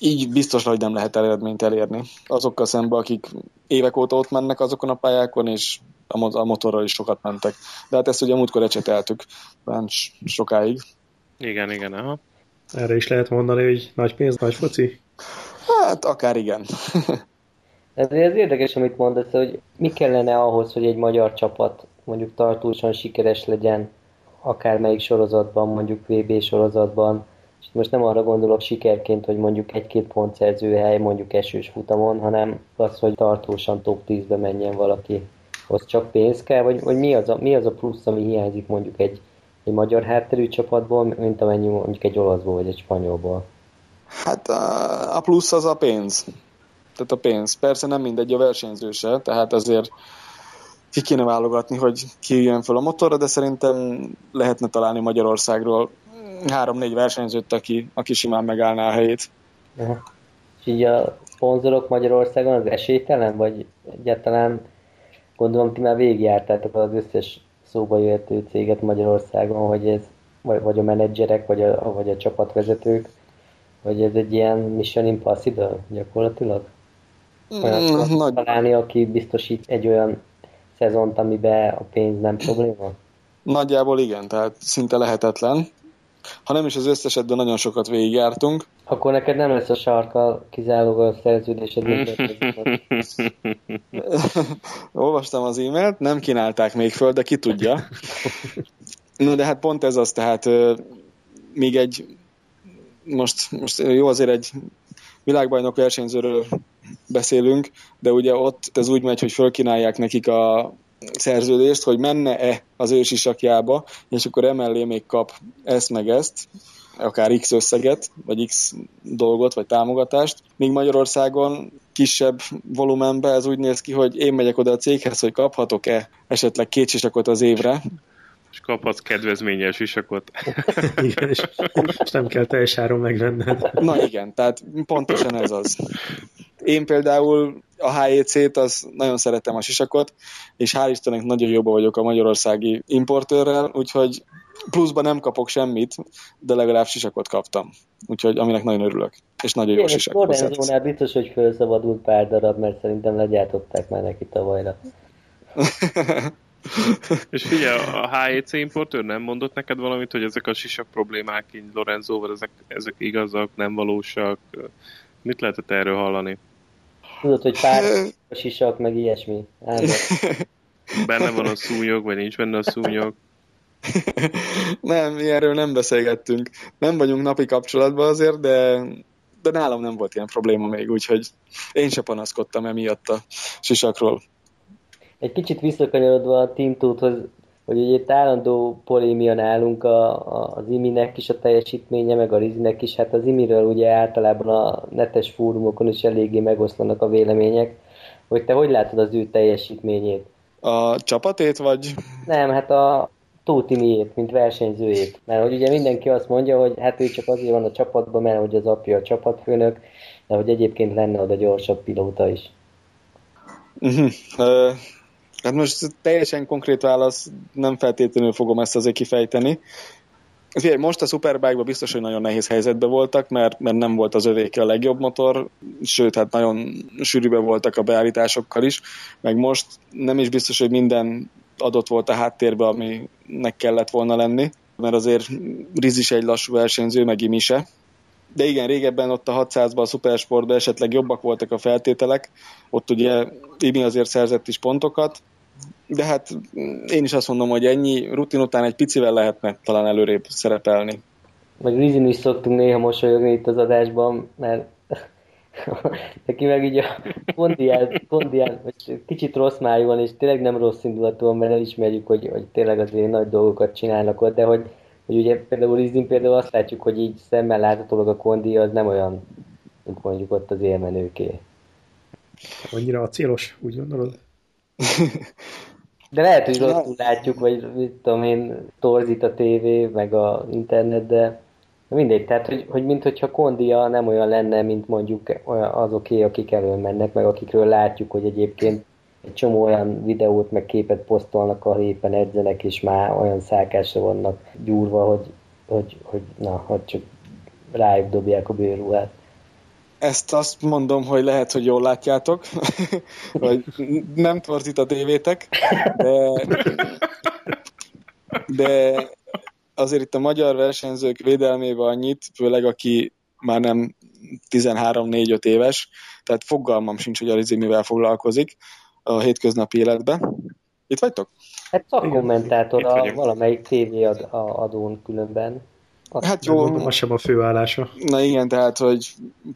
Így biztos, hogy nem lehet eredményt elérni. Azokkal szemben, akik évek óta ott mennek azokon a pályákon, és a motorral is sokat mentek. De hát ezt ugye múltkor ecseteltük, sokáig. Igen, aha. Erre is lehet mondani, hogy nagy pénz, nagy foci? Hát, akár igen. Ez érdekes, amit mondasz, hogy mi kellene ahhoz, hogy egy magyar csapat mondjuk tartósan sikeres legyen, akármelyik sorozatban, mondjuk VB sorozatban. És most nem arra gondolok sikerként, hogy mondjuk 1-2 pontszerző hely mondjuk esős futamon, hanem az, hogy tartósan top 10-be menjen valaki. Az csak pénz kell, vagy mi az a plusz, ami hiányzik mondjuk egy magyar hátterű csapatból, mint amennyi mondjuk egy olaszból, vagy egy spanyolból? Hát a plusz az a pénz. Tehát a pénz. Persze nem mindegy a versenyző se, tehát azért ki kéne válogatni, hogy ki jön fel a motorra, de szerintem lehetne találni Magyarországról 3-4 versenyzőt, aki simán megállná a helyét. Aha. És így a szponzorok Magyarországon az esélytelen? Vagy egyáltalán gondolom, ti már végigjártátok az összes szóba jöhető céget Magyarországon, hogy ez vagy a menedzserek, vagy a csapatvezetők, vagy ez egy ilyen Mission Impossible gyakorlatilag? Olyan találni, aki biztosít egy olyan szezont, amiben a pénz nem probléma? Nagyjából igen, tehát szinte lehetetlen. Ha nem is az összeset, de nagyon sokat végigjártunk. Akkor neked nem lesz a sarkkal kizárólag a szerződésed. Olvastam az e-mailt, nem kínálták még föl, de ki tudja. No, de hát pont ez az, tehát még egy most jó, azért egy világbajnok versenyzőről beszélünk, de ugye ott ez úgy megy, hogy fölkínálják nekik a szerződést, hogy menne-e az ősi sakjába, és akkor emellé még kap ezt meg ezt. akár X összeget, vagy X dolgot, vagy támogatást. Míg Magyarországon kisebb volumenben ez úgy néz ki, hogy én megyek oda a céghez, hogy kaphatok-e esetleg 2 sisakot az évre. És kaphatsz kedvezményes sisakot. Igen, és nem kell teljes áron megvenned. Na igen, tehát pontosan ez az. Én például a HEC-t, az nagyon szeretem a sisakot, és hál' Istennek nagyon jobban vagyok a magyarországi importőrrel, úgyhogy pluszban nem kapok semmit, de legalább sisakot kaptam. Úgyhogy aminek nagyon örülök. És nagyon jó sisak. Korrenzónál biztos, hogy fölszabadult pár darab, mert szerintem legyártották már neki tavalyra. És figyelj, a HEC importőr nem mondott neked valamit, hogy ezek a sisak problémák így Lorenzóval, ezek igazak, nem valósak? Mit lehetett erről hallani? Tudod, hogy pár sisak, meg ilyesmi. Benne van a szúnyog, vagy nincs benne a szúnyog? Nem, erről nem beszélgettünk. Nem vagyunk napi kapcsolatban azért, de nálam nem volt ilyen probléma még, úgyhogy én se panaszkodtam emiatt a sisakról. Egy kicsit visszakanyarodva a Team Tóthhoz, hogy egy állandó polémia nálunk az Iminek is a teljesítménye, meg a Rizinek is. Hát az Imiről ugye általában a netes fórumokon is eléggé megoszlanak a vélemények. Hogy te hogy látod az ő teljesítményét? A csapatét, vagy? Nem, hát a Tóth Imiét, mint versenyzőjét. Mert hogy ugye mindenki azt mondja, hogy hát ő csak azért van a csapatban, mert hogy az apja a csapatfőnök, de hogy egyébként lenne oda gyorsabb pilóta is. Hát most teljesen konkrét válasz, nem feltétlenül fogom ezt azért kifejteni. Figyelj, most a Superbike-ban biztos, hogy nagyon nehéz helyzetben voltak, mert nem volt az övéke a legjobb motor, sőt, hát nagyon sűrűben voltak a beállításokkal is, meg most nem is biztos, hogy minden adott volt a háttérbe, aminek kellett volna lenni, mert azért Rizi is egy lassú versenyző, meg Imi se. De igen, régebben ott a 600-ban, a Supersportban esetleg jobbak voltak a feltételek, ott ugye Imi azért szerzett is pontokat, de hát én is azt mondom, hogy ennyi rutin után egy picivel lehetne talán előrébb szerepelni. Meg Rizin is szoktunk néha mosolyogni itt az adásban, mert neki meg így a kondián kicsit rossz májú van, és tényleg nem rossz indulatú van, mert elismerjük, hogy tényleg azért nagy dolgokat csinálnak ott, de hogy ugye például Rizin például azt látjuk, hogy így szemmel láthatólag a kondi az nem olyan, mint mondjuk ott az élmenőké. Annyira acélos, úgy gondolod? De lehet, hogy rosszul látjuk, vagy mit tudom én, torzít a tévé, meg az internet, de mindegy, tehát hogy minthogyha kondia nem olyan lenne, mint mondjuk azoké, akik elől mennek, meg akikről látjuk, hogy egyébként egy csomó olyan videót, meg képet posztolnak, ahol éppen edzenek, és már olyan szálkásra vannak gyúrva, hogy csak rájuk dobják a bőrruhát. Ezt azt mondom, hogy lehet, hogy jól látjátok, vagy nem torzít a tévétek, de azért itt a magyar versenyzők védelmében annyit, főleg aki már nem 13-4-5 éves, tehát fogalmam sincs, hogy a Rizi mivel foglalkozik a hétköznapi életben. Itt vagytok? Hát szakkommentátor a valamelyik TV adón különben. Hát jó. Az sem a főállása. Na igen, tehát, hogy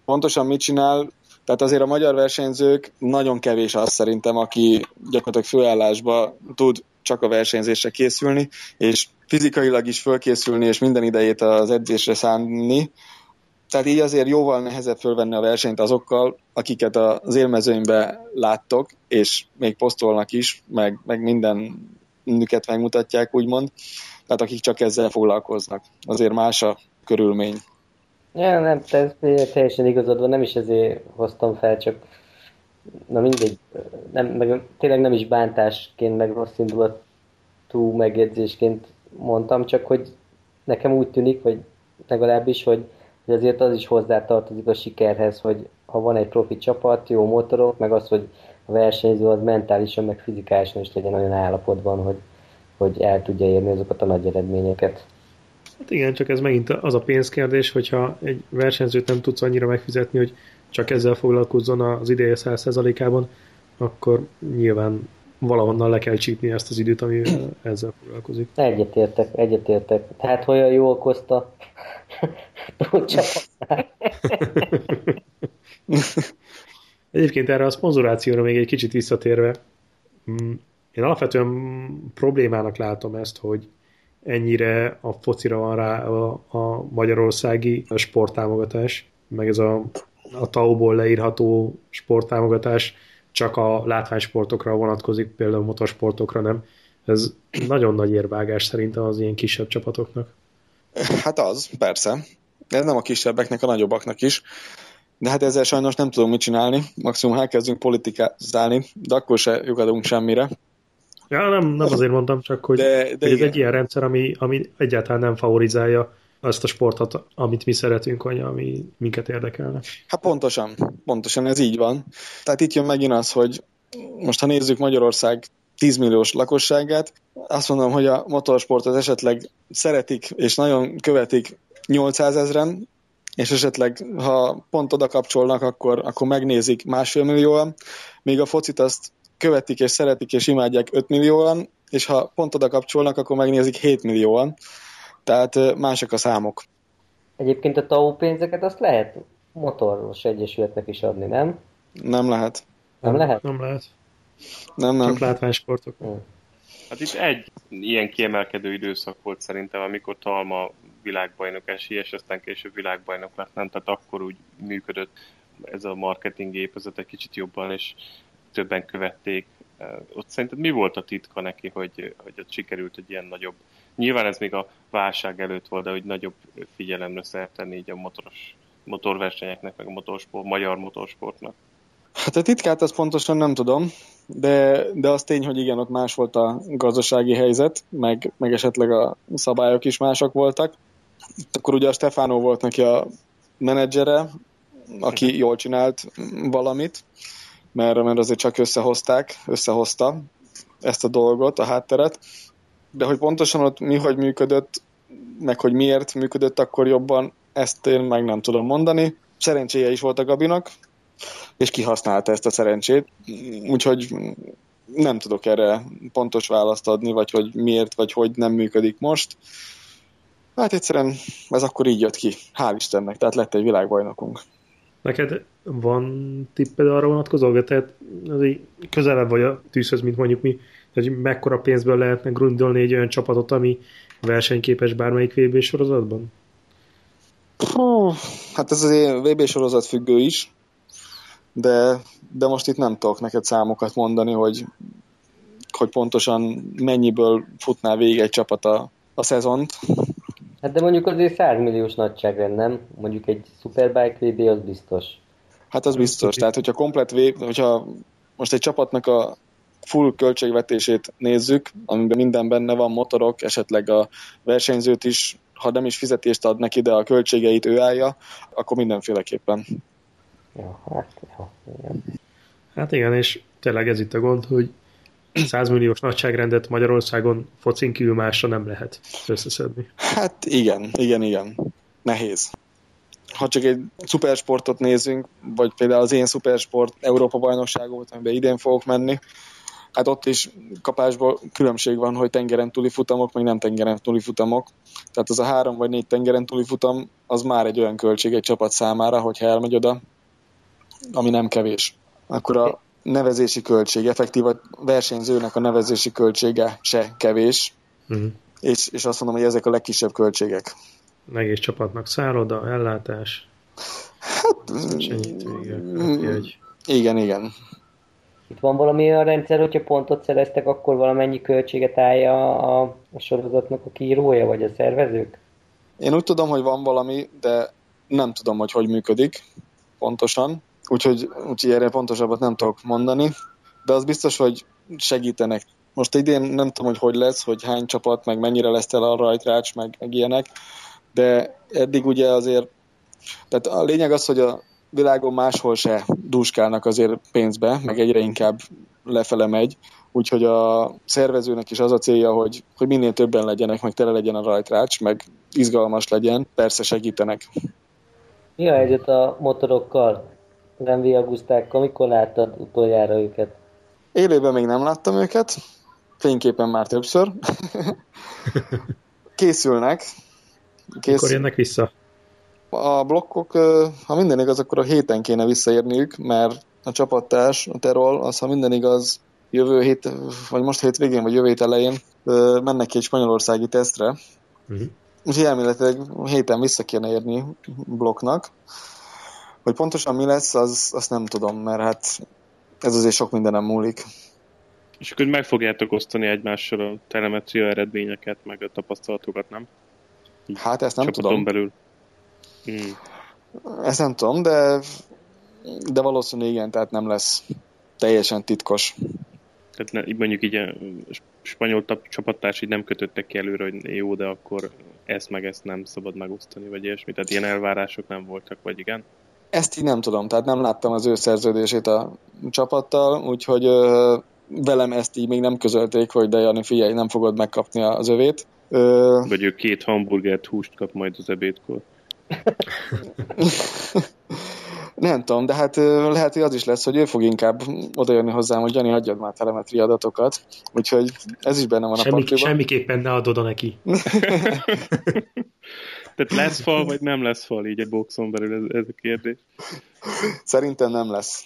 pontosan mit csinál, tehát azért a magyar versenyzők nagyon kevés az szerintem, aki gyakorlatilag főállásba tud csak a versenyzésre készülni, és fizikailag is fölkészülni, és minden idejét az edzésre szánni. Tehát így azért jóval nehezebb fölvenni a versenyt azokkal, akiket az élmezőnyben láttok, és még posztolnak is, meg minden nüket megmutatják, úgymond. Tehát akik csak ezzel foglalkoznak. Azért más a körülmény. Ja, nem, teljesen igazad van, nem is ezért hoztam fel, csak na mindegy, meg tényleg nem is bántásként, meg rossz indulatú megjegyzésként mondtam, csak hogy nekem úgy tűnik, vagy legalábbis, hogy azért az is hozzátartozik a sikerhez, hogy ha van egy profi csapat, jó motorok, meg az, hogy a versenyző az mentálisan, meg fizikálisan is legyen olyan állapotban, hogy el tudja érni azokat a nagy eredményeket. Hát igen, csak ez megint az a pénzkérdés, hogyha egy versenyzőt nem tudsz annyira megfizetni, hogy csak ezzel foglalkozzon az ideje 100%-ában, akkor nyilván valahonnan le kell csípni ezt az időt, ami ezzel foglalkozik. Egyetértek. Tehát olyan jó okozta csapatnál. Egyébként erre a szponzorációra még egy kicsit visszatérve, én alapvetően problémának látom ezt, hogy ennyire a focira van rá a magyarországi sporttámogatás, meg ez a TAO-ból leírható sporttámogatás csak a látványsportokra vonatkozik, például a motorsportokra nem. Ez nagyon nagy érvágás szerintem az ilyen kisebb csapatoknak. Hát az, persze. De nem a kisebbeknek, a nagyobbaknak is. De hát ezzel sajnos nem tudunk mit csinálni. Maximum elkezdünk politikázálni, de akkor se lyukadunk semmire. Ja, nem azért mondtam, csak hogy, de ez egy ilyen rendszer, ami egyáltalán nem favorizálja azt a sportot, amit mi szeretünk, vagy ami minket érdekelne. Hát pontosan ez így van. Tehát itt jön megint az, hogy most ha nézzük Magyarország 10 milliós lakosságát, azt mondom, hogy a motorsportot esetleg szeretik és nagyon követik 800 000-en, és esetleg, ha pont oda kapcsolnak, akkor megnézik 1,5 millióan, míg a focit azt követik és szeretik és imádják 5 millióan, és ha pont oda kapcsolnak, akkor megnézik 7 millióan. Tehát mások a számok. Egyébként a TAO pénzeket azt lehet motoros egyesületnek is adni, nem? Nem lehet. Nem lehet? Nem lehet. Nem. Csak látványsportok. Hát itt egy ilyen kiemelkedő időszak volt szerintem, amikor Talma világbajnok esélyes, aztán később világbajnok lett, nem? Tehát akkor úgy működött ez a marketing gépezet egy kicsit jobban, és többen követték. Ott szerinted mi volt a titka neki, hogy ott sikerült egy ilyen nagyobb, nyilván ez még a válság előtt volt, de hogy nagyobb figyelemre szertenni így a motorversenyeknek, meg a magyar motorsportnak? Hát a titkát azt pontosan nem tudom, de az tény, hogy igen, ott más volt a gazdasági helyzet, meg esetleg a szabályok is mások voltak. Akkor ugye a Stefano volt neki a menedzsere, aki jól csinált valamit, mert azért csak összehozta ezt a dolgot, a hátteret. De hogy pontosan ott mi, hogy működött, meg hogy miért működött akkor jobban, ezt én meg nem tudom mondani. Szerencséje is volt a Gabinak, és kihasználta ezt a szerencsét. Úgyhogy nem tudok erre pontos választ adni, vagy hogy miért, vagy hogy nem működik most. Hát egyszerűen ez akkor így jött ki. Hál' Istennek, tehát lett egy világbajnokunk. Neked van tipped arra vonatkozóan? Tehát közelebb vagy a tűzhöz, mint mondjuk mi, hogy mekkora pénzből lehetne grundolni egy olyan csapatot, ami versenyképes bármelyik VB-sorozatban? Hát ez az VB-sorozat függő is, de most itt nem tudok neked számokat mondani, hogy pontosan mennyiből futná végig egy csapat a szezont. Hát de mondjuk azért 100 milliós nagyságrend, nem? Mondjuk egy Superbike VB az biztos. Hát az biztos. Tehát hogyha hogyha most egy csapatnak a full költségvetését nézzük, amiben minden benne van, motorok, esetleg a versenyzőt is, ha nem is fizetést ad neki, de a költségeit ő állja, akkor mindenféleképpen. Ja, hát igen, és tényleg ez itt a gond, hogy 100 milliós nagyságrendet Magyarországon focin kívül másra nem lehet összeszedni. Hát igen. Nehéz. Ha csak egy szupersportot nézünk, vagy például az én szupersport Európa-bajnokságot, amiben idén fogok menni, hát ott is kapásból különbség van, hogy tengeren túli futamok, meg nem tengeren túli futamok. Tehát az a 3 vagy 4 tengeren túli futam, az már egy olyan költség egy csapat számára, hogyha elmegy oda, ami nem kevés. Akkor a nevezési költség, effektív a versenyzőnek a nevezési költsége se kevés, és azt mondom, hogy ezek a legkisebb költségek. Egész csapatnak szálloda, ellátás, igen. Itt van valami olyan rendszer, hogyha pontot szereztek, akkor valamennyi költséget állja a sorozatnak a kiírója, vagy a szervezők? Én úgy tudom, hogy van valami, de nem tudom, hogy működik pontosan. Úgyhogy erre pontosabbat nem tudok mondani, de az biztos, hogy segítenek. Most idén nem tudom, hogy lesz, hogy hány csapat, meg mennyire lesz el a rajtrács, meg ilyenek, de eddig ugye azért, tehát a lényeg az, hogy a világon máshol se dúskálnak azért pénzbe, meg egyre inkább lefele megy, úgyhogy a szervezőnek is az a célja, hogy minél többen legyenek, meg tele legyen a rajtrács, meg izgalmas legyen, persze segítenek. Mi a helyzet a motorokkal? Az MV Agustákkal, mikor láttad utoljára őket? Élőben még nem láttam őket, fényképen már többször. Készülnek. Mikor jönnek vissza? A blokkok, ha minden igaz, akkor a héten kéne visszaérniük, mert a csapattárs, a Terol, az, ha minden igaz, jövő hét, vagy most hétvégén, vagy jövő hét elején mennek ki egy spanyolországi tesztre, úgyhogy elméletileg héten vissza kéne érni blokknak. Hogy pontosan mi lesz, azt nem tudom, mert hát ez azért sok mindenem múlik. És akkor meg fogjátok osztani egymással a telemetria eredményeket, meg a tapasztalatokat, nem? Így hát ezt nem tudom. Belül. Ezt nem tudom, de valószínűleg igen, tehát nem lesz teljesen titkos. Tehát mondjuk így a spanyol csapattárs így nem kötöttek ki előre, hogy jó, de akkor ezt meg ezt nem szabad megosztani, vagy ilyesmi. Tehát ilyen elvárások nem voltak, vagy igen? Ezt így nem tudom, tehát nem láttam az ő szerződését a csapattal, úgyhogy velem ezt így még nem közölték, hogy de Jani, figyelj, nem fogod megkapni az övét. Vagy ő 2 hamburgert, húst kap majd az ebédkor. Nem tudom, de hát lehet, hogy az is lesz, hogy ő fog inkább odajönni hozzám, hogy Jani, adjad már telemetri adatokat, úgyhogy ez is benne van a pakliban. Semmiképpen ne adod neki. Tehát lesz fal, vagy nem lesz fal így a boxon belül, ez a kérdés. Szerintem nem lesz.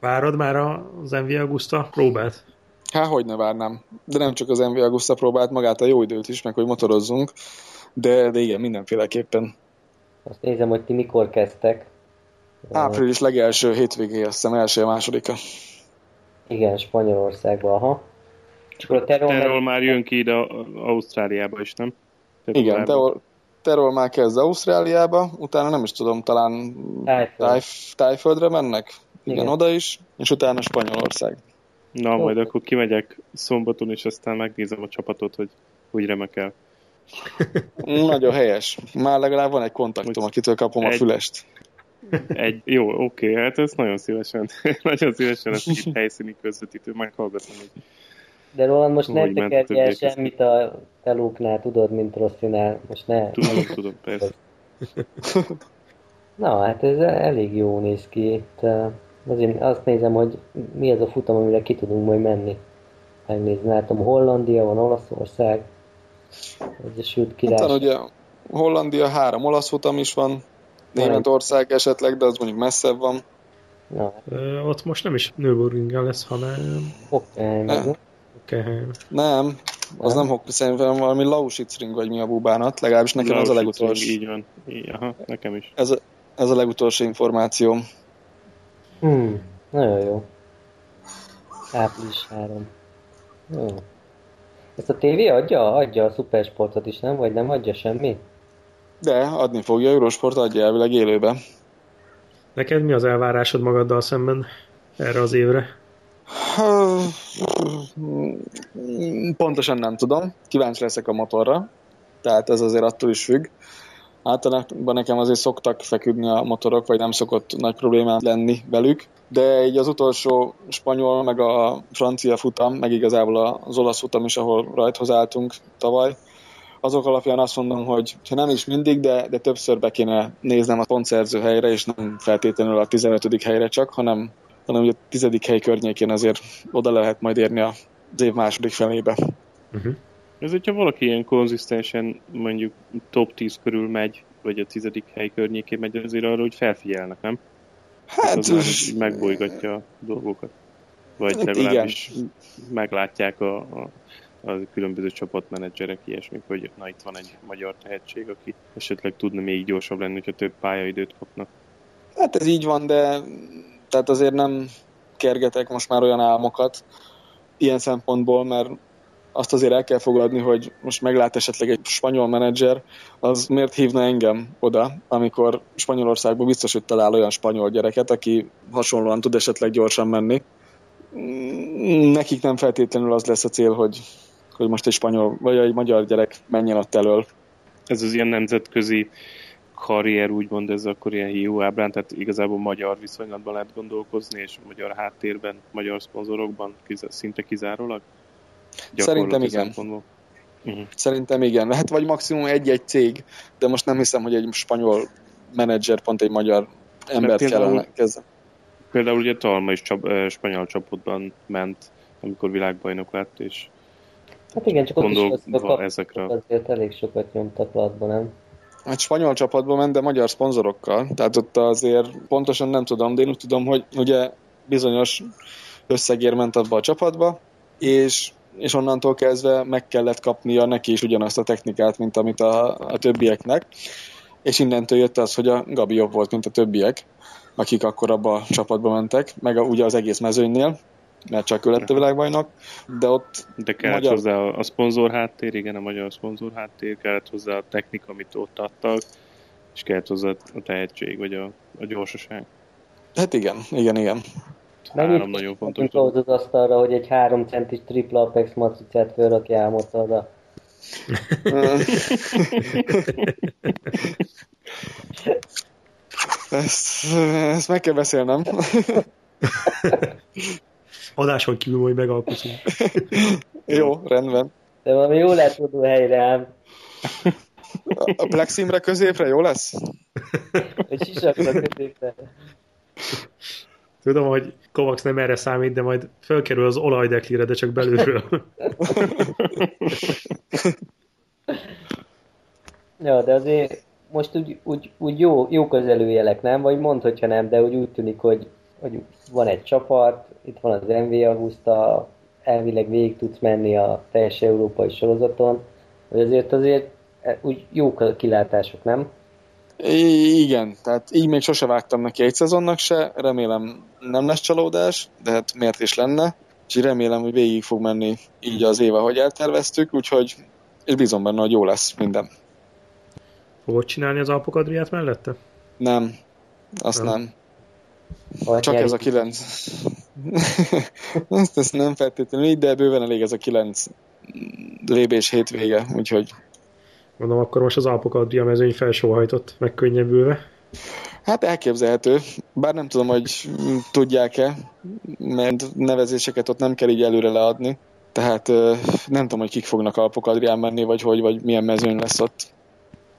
Várod már az MV Agusta próbát? Hát, hogy ne várnám. De nem csak az MV Agusta próbát, magát a jó időt is, meg hogy motorozzunk, de igen, mindenféleképpen. Azt nézem, hogy ti mikor kezdtek. Április legelső hétvégéje, azt hiszem, első-másodika. Igen, Spanyolországban, aha. És a Terol már jön ki ide Ausztráliába is, nem? Igen, Terol már kezd Ausztráliába, utána nem is tudom, talán Tájföldre mennek. Igen, oda is, és utána Spanyolország. Na, majd akkor kimegyek szombaton, és aztán megnézem a csapatot, hogy úgy remekel. Nagyon helyes. Már legalább van egy kontaktom, akitől kapom a fülest. Jó, oké, hát ezt nagyon szívesen ezt így helyszíni közvetítő, meghallgatom. De Roland, most ne tekerj el semmit a telóknál, tudod, mint Rosszinál. Most ne. Tudom, persze. Na, hát ez elég jó néz ki. Itt, azért azt nézem, hogy mi az a futam, amire ki tudunk majd menni. Megnézni, látom, Hollandia van, Olaszország, Egyesült Királyság. Utána ugye Hollandia 3 olasz futam is van, Németország esetleg, de az mondjuk messzebb van. Na. Ott most nem is Nürburgringen lesz, hanem... Nem, az nem Hockey, szerintem valami Lausitzring, vagy mi a búbánat, legalábbis nekem az a legutolsó. Így van, aha, nekem is. Ez a legutolsó információm. Nagyon jó. Április 3. Jó. Ezt a tévé adja a Supersportot is, nem? Vagy nem adja semmi? De, adni fogja, Eurosport adja elvileg élőbe. Neked mi az elvárásod magaddal szemben erre az évre? Pontosan nem tudom. Kíváncsi leszek a motorra. Tehát ez azért attól is függ. Általában nekem azért szoktak feküdni a motorok, vagy nem szokott nagy problémám lenni velük, de így az utolsó spanyol, meg a francia futam, meg igazából az olasz futam is, ahol rajthoz álltunk tavaly, azok alapján azt mondom, hogy nem is mindig, de többször be kéne néznem a pontszerző helyre, és nem feltétlenül a 15. helyre csak, hanem a 10. hely környékén azért oda lehet majd érni az év második felébe. Ez, hogyha valaki ilyen konzisztensen mondjuk top 10 körül megy, vagy a 10. hely környékén megy, azért arra, hogy felfigyelnek, nem? Hát... az már, hogy megbolygatja a dolgokat. Vagy legalábbis meglátják a különböző csapatmenedzserek, ilyesmik, hogy na, itt van egy magyar tehetség, aki esetleg tudna még gyorsabb lenni, hogyha több pályaidőt kapna. Hát ez így van, de tehát azért nem kergetek most már olyan álmokat ilyen szempontból, mert azt azért el kell fogadni, hogy most meglát esetleg egy spanyol menedzser, az miért hívna engem oda, amikor Spanyolországban biztos, hogy talál olyan spanyol gyereket, aki hasonlóan tud esetleg gyorsan menni. Nekik nem feltétlenül az lesz a cél, hogy most egy spanyol vagy egy magyar gyerek menjen ott elől. Ez az ilyen nemzetközi karrier, úgymond ez akkor ilyen hiú ábrán, tehát igazából magyar viszonylatban lehet gondolkozni, és magyar háttérben, magyar szponzorokban szinte kizárólag? Szerintem igen. Szerintem igen. Lehet, vagy maximum egy-egy cég, de most nem hiszem, hogy egy spanyol menedzser pont egy magyar embert kellene kezdeni. Például ugye Talma is spanyol csapatban ment, amikor világbajnok lett, és hát igen, csak gondolva ezekre. Azért elég sokat nyomtak latba, nem? Hát spanyol csapatban ment, de magyar szponzorokkal. Tehát ott azért pontosan nem tudom, de én úgy tudom, hogy ugye bizonyos összegér ment abba a csapatba, és és onnantól kezdve meg kellett kapnia neki is ugyanazt a technikát, mint amit a többieknek, és innentől jött az, hogy a Gabi jobb volt, mint a többiek, akik akkor abba a csapatba mentek, meg ugye az egész mezőnynél, mert csak ő lett a világbajnok, de ott... De kellett hozzá a szponzor háttér, igen, a magyar szponzor háttér, kellett hozzá a technika, amit ott adtak, és kellett hozzá a tehetség, vagy a gyorsaság. Hát igen. Három nagyon fontos. Nem az asztalra, hogy egy 3 centis tripla apex matricát fölrakja a motorra. Ezt meg kell beszélnem. Adáson kívül majd megalkuszunk. Jó, rendben. De valami jól eltudó helyre ám. A pleximre középre jó lesz? Egy sisakra középre. Tudom, hogy Kovacs nem erre számít, de majd felkerül az olajdeklire, de csak belülről. Ja, de azért most úgy jó közelőjelek, nem? Vagy mondd, hogyha nem, de úgy tűnik, hogy van egy csapat, itt van az MV Agusta, elvileg végig tudsz menni a teljes európai sorozaton, hogy azért úgy jó kilátások, nem? Igen, tehát így még sose vágtam neki egy szezonnak se, remélem nem lesz csalódás, de hát miért is lenne, és remélem, hogy végig fog menni így az éve, hogy elterveztük, úgyhogy és bízom benne, hogy jó lesz minden. Fogod csinálni az Alpokadriát mellette? Nem, azt nem. Csak ez a 9. Ezt nem feltétlenül így, de bőven elég ez a 9 VB-s hétvége, úgyhogy mondom, akkor most az Alpokadria mezőny felsóhajtott, megkönnyebbülve. Hát elképzelhető, bár nem tudom, hogy tudják-e, mert nevezéseket ott nem kell így előre leadni, tehát nem tudom, hogy kik fognak Alpokadrián menni, vagy milyen mezőny lesz ott.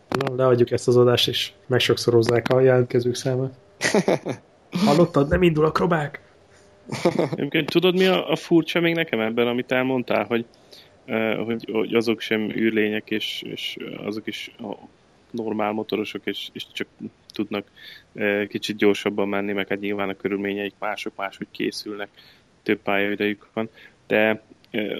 Na, leadjuk ezt az adást, és megsokszorozzák a jelentkezők számát. Hallottad, nem indul a krobák? Tudod, mi a furcsa még nekem ebben, amit elmondtál, hogy azok sem űrlények, és azok is a normál motorosok, és csak tudnak kicsit gyorsabban menni, meg hát nyilván a körülményeik mások máshogy készülnek, több pályaidejük van, de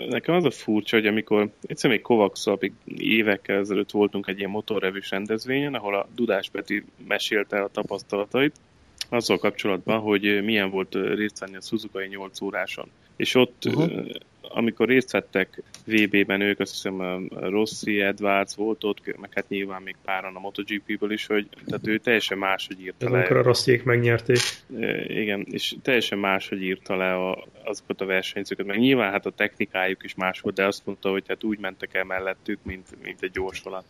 nekem az a furcsa, hogy amikor egyszerűen még Kovacs-szal évekkel ezelőtt voltunk egy ilyen motorrevűs rendezvényen, ahol a Dudás Peti mesélte a tapasztalatait, azzal kapcsolatban, hogy milyen volt részt venni a Suzukai 8 óráson. És ott, amikor részt vettek VB-ben ők, azt hiszem a Rossi, Edwards volt ott, meg hát nyilván még páran a MotoGP-ből is, hogy tehát ő teljesen máshogy írta le. Amikor a Rossiék megnyerték. Igen, és teljesen máshogy írta le azokat a versenyzőket, meg nyilván hát a technikájuk is más volt, de azt mondta, hogy hát úgy mentek el mellettük, mint egy gyorsvolat.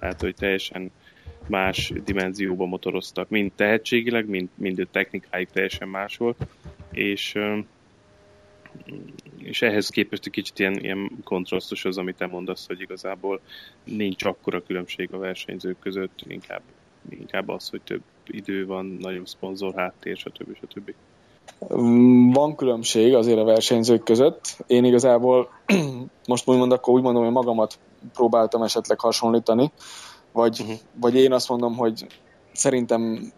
Tehát, hogy teljesen más dimenzióba motoroztak, mind tehetségileg, mind a technikáig teljesen más volt, és ehhez képest egy kicsit ilyen kontrasztos az, amit te mondasz, hogy igazából nincs akkora különbség a versenyzők között, inkább az, hogy több idő van, nagyobb szponzor háttér, stb. Van különbség azért a versenyzők között. Én igazából most úgy mondom, hogy magamat próbáltam esetleg hasonlítani, vagy én azt mondom, hogy szerintem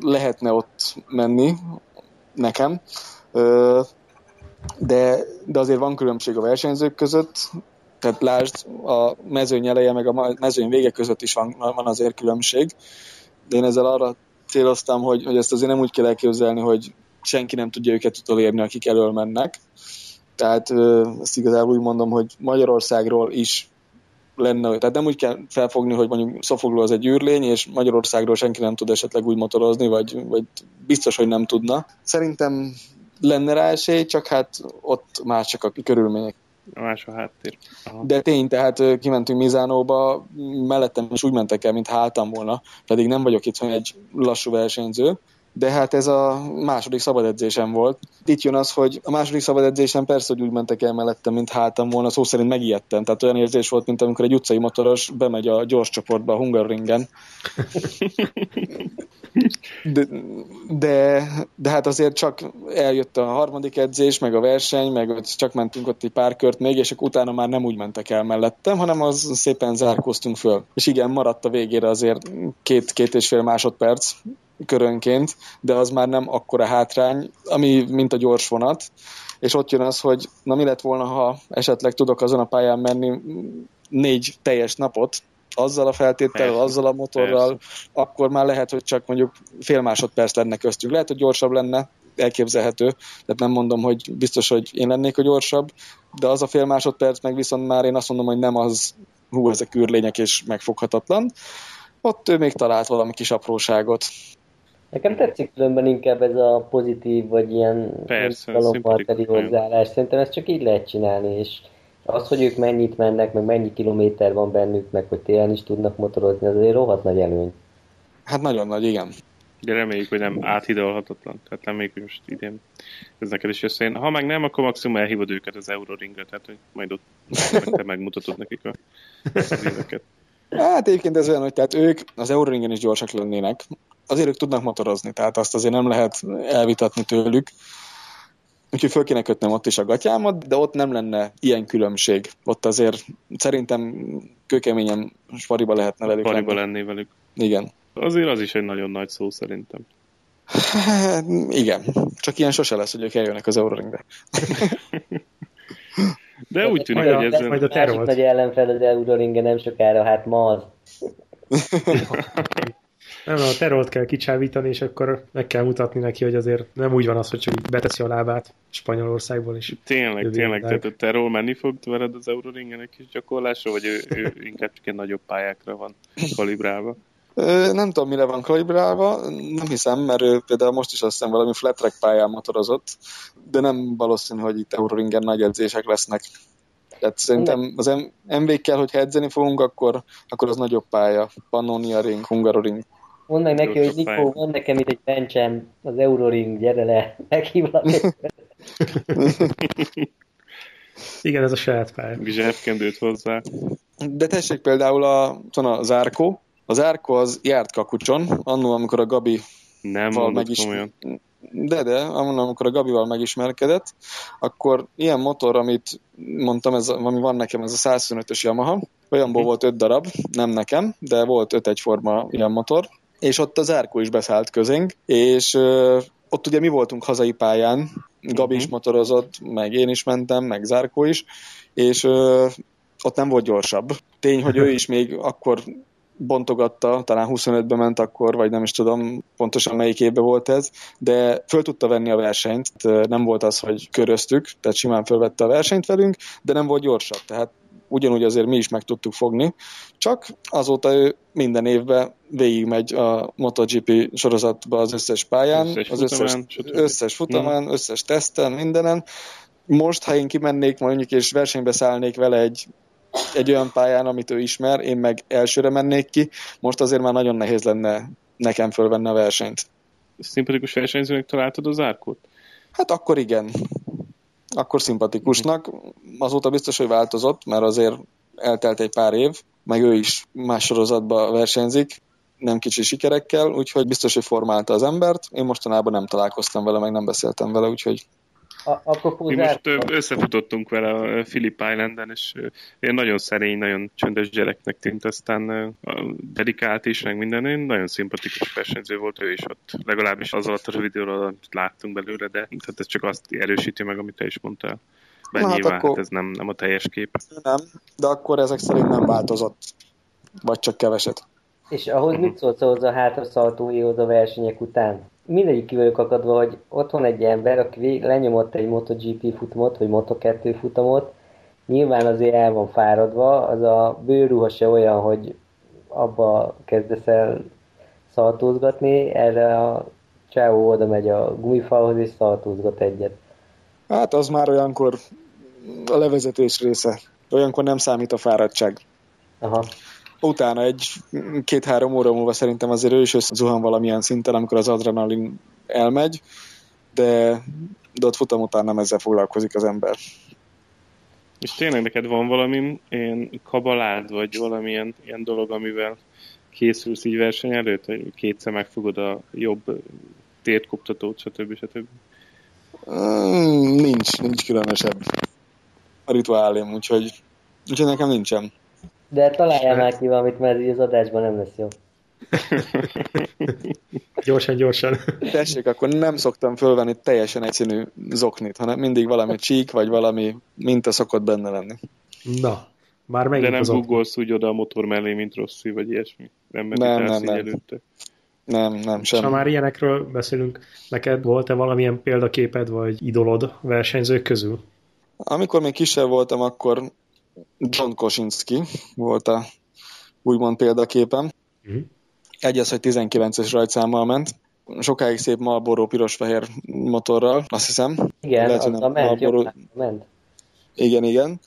lehetne ott menni nekem, de azért van különbség a versenyzők között, tehát lásd, a mezőny eleje meg a mezőny vége között is van azért különbség, de én ezzel arra céloztam, hogy ezt azért nem úgy kell elképzelni, hogy senki nem tudja őket utolérni, akik elől mennek, tehát ezt igazából úgy mondom, hogy Magyarországról is lenne, tehát nem úgy kell felfogni, hogy mondjuk Szofogló az egy űrlény, és Magyarországról senki nem tud esetleg úgy motorozni, vagy biztos, hogy nem tudna. Szerintem lenne rá esély, csak hát ott mások a körülmények. Más a háttér. Aha. De tény, tehát kimentünk Misánóba, mellettem is úgy mentek el, mint háltam volna, pedig nem vagyok itt egy lassú versenyző, de hát ez a második szabadedzésem volt. Itt jön az, hogy a második szabadedzésem persze, hogy úgy mentek el mellettem, mint háltam volna, szó szerint megijedtem. Tehát olyan érzés volt, mint amikor egy utcai motoros bemegy a gyors csoportba a Hungaroringen. De hát azért csak eljött a harmadik edzés, meg a verseny, meg csak mentünk ott egy pár kört még, és utána már nem úgy mentek el mellettem, hanem az szépen zárkóztunk föl. És igen, maradt a végére azért 2-2,5 másodperc körönként, de az már nem akkora hátrány, ami mint a gyors vonat, és ott jön az, hogy na mi lett volna, ha esetleg tudok azon a pályán menni 4 teljes napot, azzal a feltétellel, azzal a motorral, akkor már lehet, hogy csak mondjuk fél másodperc lenne köztünk. Lehet, hogy gyorsabb lenne, elképzelhető, tehát nem mondom, hogy biztos, hogy én lennék a gyorsabb, de az a fél másodperc meg viszont már én azt mondom, hogy nem az, hú, ezek űrlények és megfoghatatlan. Ott ő még talált valami kis apróságot. Nekem tetszik különben inkább ez a pozitív, vagy ilyen galomparteri hozzáállás. Szerintem ezt csak így lehet csinálni, és az, hogy ők mennyit mennek, meg mennyi kilométer van bennük, meg hogy télen is tudnak motorozni, az azért rohadt nagy előny. Hát nagyon nagy, igen. De reméljük, hogy nem áthidalhatatlan. Tehát reméljük, hogy most idén ez neked is összejön. Ha meg nem, akkor maximum elhívod őket az Euroringre, tehát hogy majd ott te megmutatod nekik az éveket. Hát egyébként ez olyan, hogy tehát ők az Euroringen is gyorsak lennének. Azért ők tudnak motorozni, tehát azt azért nem lehet elvitatni tőlük. Úgyhogy föl kéne kötnöm ott is a gatyámat, de ott nem lenne ilyen különbség. Ott azért szerintem kőkeményen spariba lehetne velük. Spariba lenni velük. Igen. Azért az is egy nagyon nagy szó szerintem. Igen. Csak ilyen sose lesz, hogy ők eljönnek az Euroringbe. De úgy tűnik, hogy ez... Majd a Terol. Nagy ellenfel az Euroringe nem sokára, hát ma az. Nem, a Terolt kell kicsávítani, és akkor meg kell mutatni neki, hogy azért nem úgy van az, hogy csak így beteszi a lábát Spanyolországból is. Tényleg, tehát a Terol menni fog veled az Euroringen egy kis gyakorlásra, vagy ő inkább csak egy nagyobb pályákra van kalibrálva? Nem tudom, mire van kalibrálva, nem hiszem, mert ő például most is azt hiszem valami flat track pályán motorozott, de nem valószínű, hogy itt Euroringen nagy edzések lesznek. Tehát szerintem az MV-kkel, hogyha edzeni fogunk, akkor az nagyobb pálya, Pannonia Ring, Hungaroring. Mondd meg neki, hogy Nikó, van nekem itt egy bencsem, az Euroring, gyere le, meghívlak. Igen, ez a saját pálya. Zsebkendőt hozzá. De tessék például a Zarco. A Zarco az járt Kakucson, annól, amikor a Gabi... Nem mondod komolyan. De, amikor a Gabival megismerkedett, akkor ilyen motor, amit mondtam, ami van nekem, ez a 125-ös Yamaha, olyanból volt 5 darab, nem nekem, de volt 5 egyforma ilyen motor, és ott a Zarco is beszállt közénk, és ott ugye mi voltunk hazai pályán, Gabi is motorozott, meg én is mentem, meg Zarco is, és ott nem volt gyorsabb. Tény, hogy ő is még akkor bontogatta, talán 25-ben ment akkor, vagy nem is tudom pontosan melyik évben volt ez, de föl tudta venni a versenyt, nem volt az, hogy köröztük, tehát simán fölvette a versenyt velünk, de nem volt gyorsabb, tehát ugyanúgy azért mi is meg tudtuk fogni, csak azóta ő minden évben végigmegy a MotoGP sorozatba az összes pályán, összes futamán, összes teszten, mindenen. Most, ha én kimennék mondjuk és versenybe szállnék vele egy olyan pályán, amit ő ismer, én meg elsőre mennék ki, most azért már nagyon nehéz lenne nekem fölvenni a versenyt. Szimpatikus versenyzőnek találtad a Zarcót? Hát akkor igen. Akkor szimpatikusnak. Azóta biztos, hogy változott, mert azért eltelt egy pár év, meg ő is más sorozatban versenyzik, nem kicsi sikerekkel, úgyhogy biztos, hogy formálta az embert. Én mostanában nem találkoztam vele, meg nem beszéltem vele, úgyhogy... Mi most összefutottunk vele a Phillip Islanden, és én nagyon szerény, nagyon csöndes gyereknek tűnt, aztán dedikált is, meg minden, én nagyon szimpatikus versenyző volt ő is ott, legalábbis az alatt a videóra, amit láttunk belőle, de tehát ez csak azt erősíti meg, amit te is mondtál. Bár hát nyilván akkor... hát ez nem a teljes kép. Nem, de akkor ezek szerint nem változott, vagy csak keveset. És ahhoz mit szólsz ahhoz a hátraszaltóihoz a versenyek után? Mindegyik ki vagyok akadva, hogy otthon egy ember, aki lenyomott egy MotoGP futamot, vagy Moto2 futamot, nyilván azért el van fáradva, az a bőrruha se olyan, hogy abba kezdesz el szaltózgatni, erre a csávó oda megy a gumifalhoz és szaltózgat egyet. Hát az már olyankor a levezetés része. Olyankor nem számít a fáradtság. Aha. Utána 1-2-3 óra múlva szerintem azért ő is összezuhan valamilyen szinten, amikor az adrenalin elmegy, de ott futam után nem ezzel foglalkozik az ember. És tényleg neked van valami ilyen kabalád, vagy valamilyen ilyen dolog, amivel készülsz így verseny előtt, hogy kétszer megfogod a jobb térkoptatót, stb. Nincs különösebb a rituálém, úgyhogy nekem nincsen. De találjál már ki valamit, mert így az adásban nem lesz jó. Gyorsan. Tessék, akkor nem szoktam fölvenni teljesen egyszínű zoknit, hanem mindig valami csík, vagy valami minta szokott benne lenni. Na, már megint de nem guggolsz úgy oda a motor mellé, mint Rossi, vagy ilyesmi? Nem. És ha már ilyenekről beszélünk, neked volt-e valamilyen példaképed, vagy idolod versenyzők közül? Amikor még kisebb voltam, akkor John Kocinski volt a úgymond példaképem. Mm-hmm. Egyes, hogy 19-es rajtszámmal ment. Sokáig szép Marlboro piros-fehér motorral, azt hiszem. Igen, lehet, az a ment. Igen.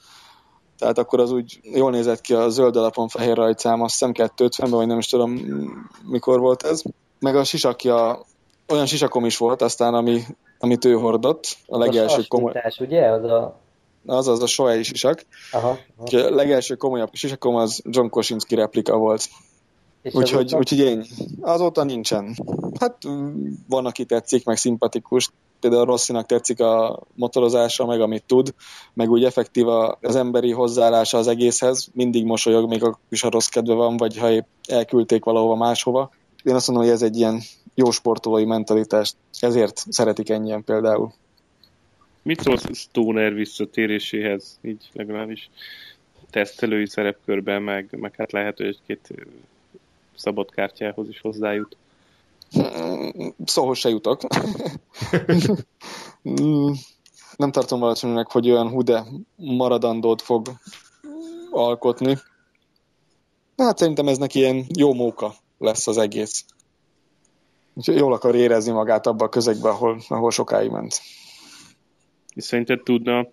Tehát akkor az úgy jól nézett ki a zöld alapon fehér rajtszám, azt hiszem 250-ben, vagy nem is tudom mikor volt ez. Meg a sisakja, olyan sisakom is volt aztán, amit ő hordott. A legelső sasmintás, ugye? Az a sohely sisak. Aha. A legelső komolyabb sisakom az John Kocinski replika volt. Úgyhogy én azóta nincsen. Hát van, aki tetszik, meg szimpatikus. Például Rossinak tetszik a motorozása, meg amit tud, meg úgy effektív az emberi hozzáállása az egészhez. Mindig mosolyog, még akkor is, ha rossz kedve van, vagy ha épp elküldték valahova máshova. Én azt mondom, hogy ez egy ilyen jó sportolói mentalitás. Ezért szeretik ennyien például. Mit szólsz Stoner visszatéréséhez, így legalábbis tesztelői szerepkörben, meg hát lehet, hogy egy-két szabad kártyához is hozzájut? Szóhoz se jutok. Nem tartom valószínűleg, hogy olyan hude maradandót fog alkotni. Hát szerintem ez neki ilyen jó móka lesz az egész. Jól akar érezni magát abba a közegbe, ahol sokáig ment. És szerinted tudna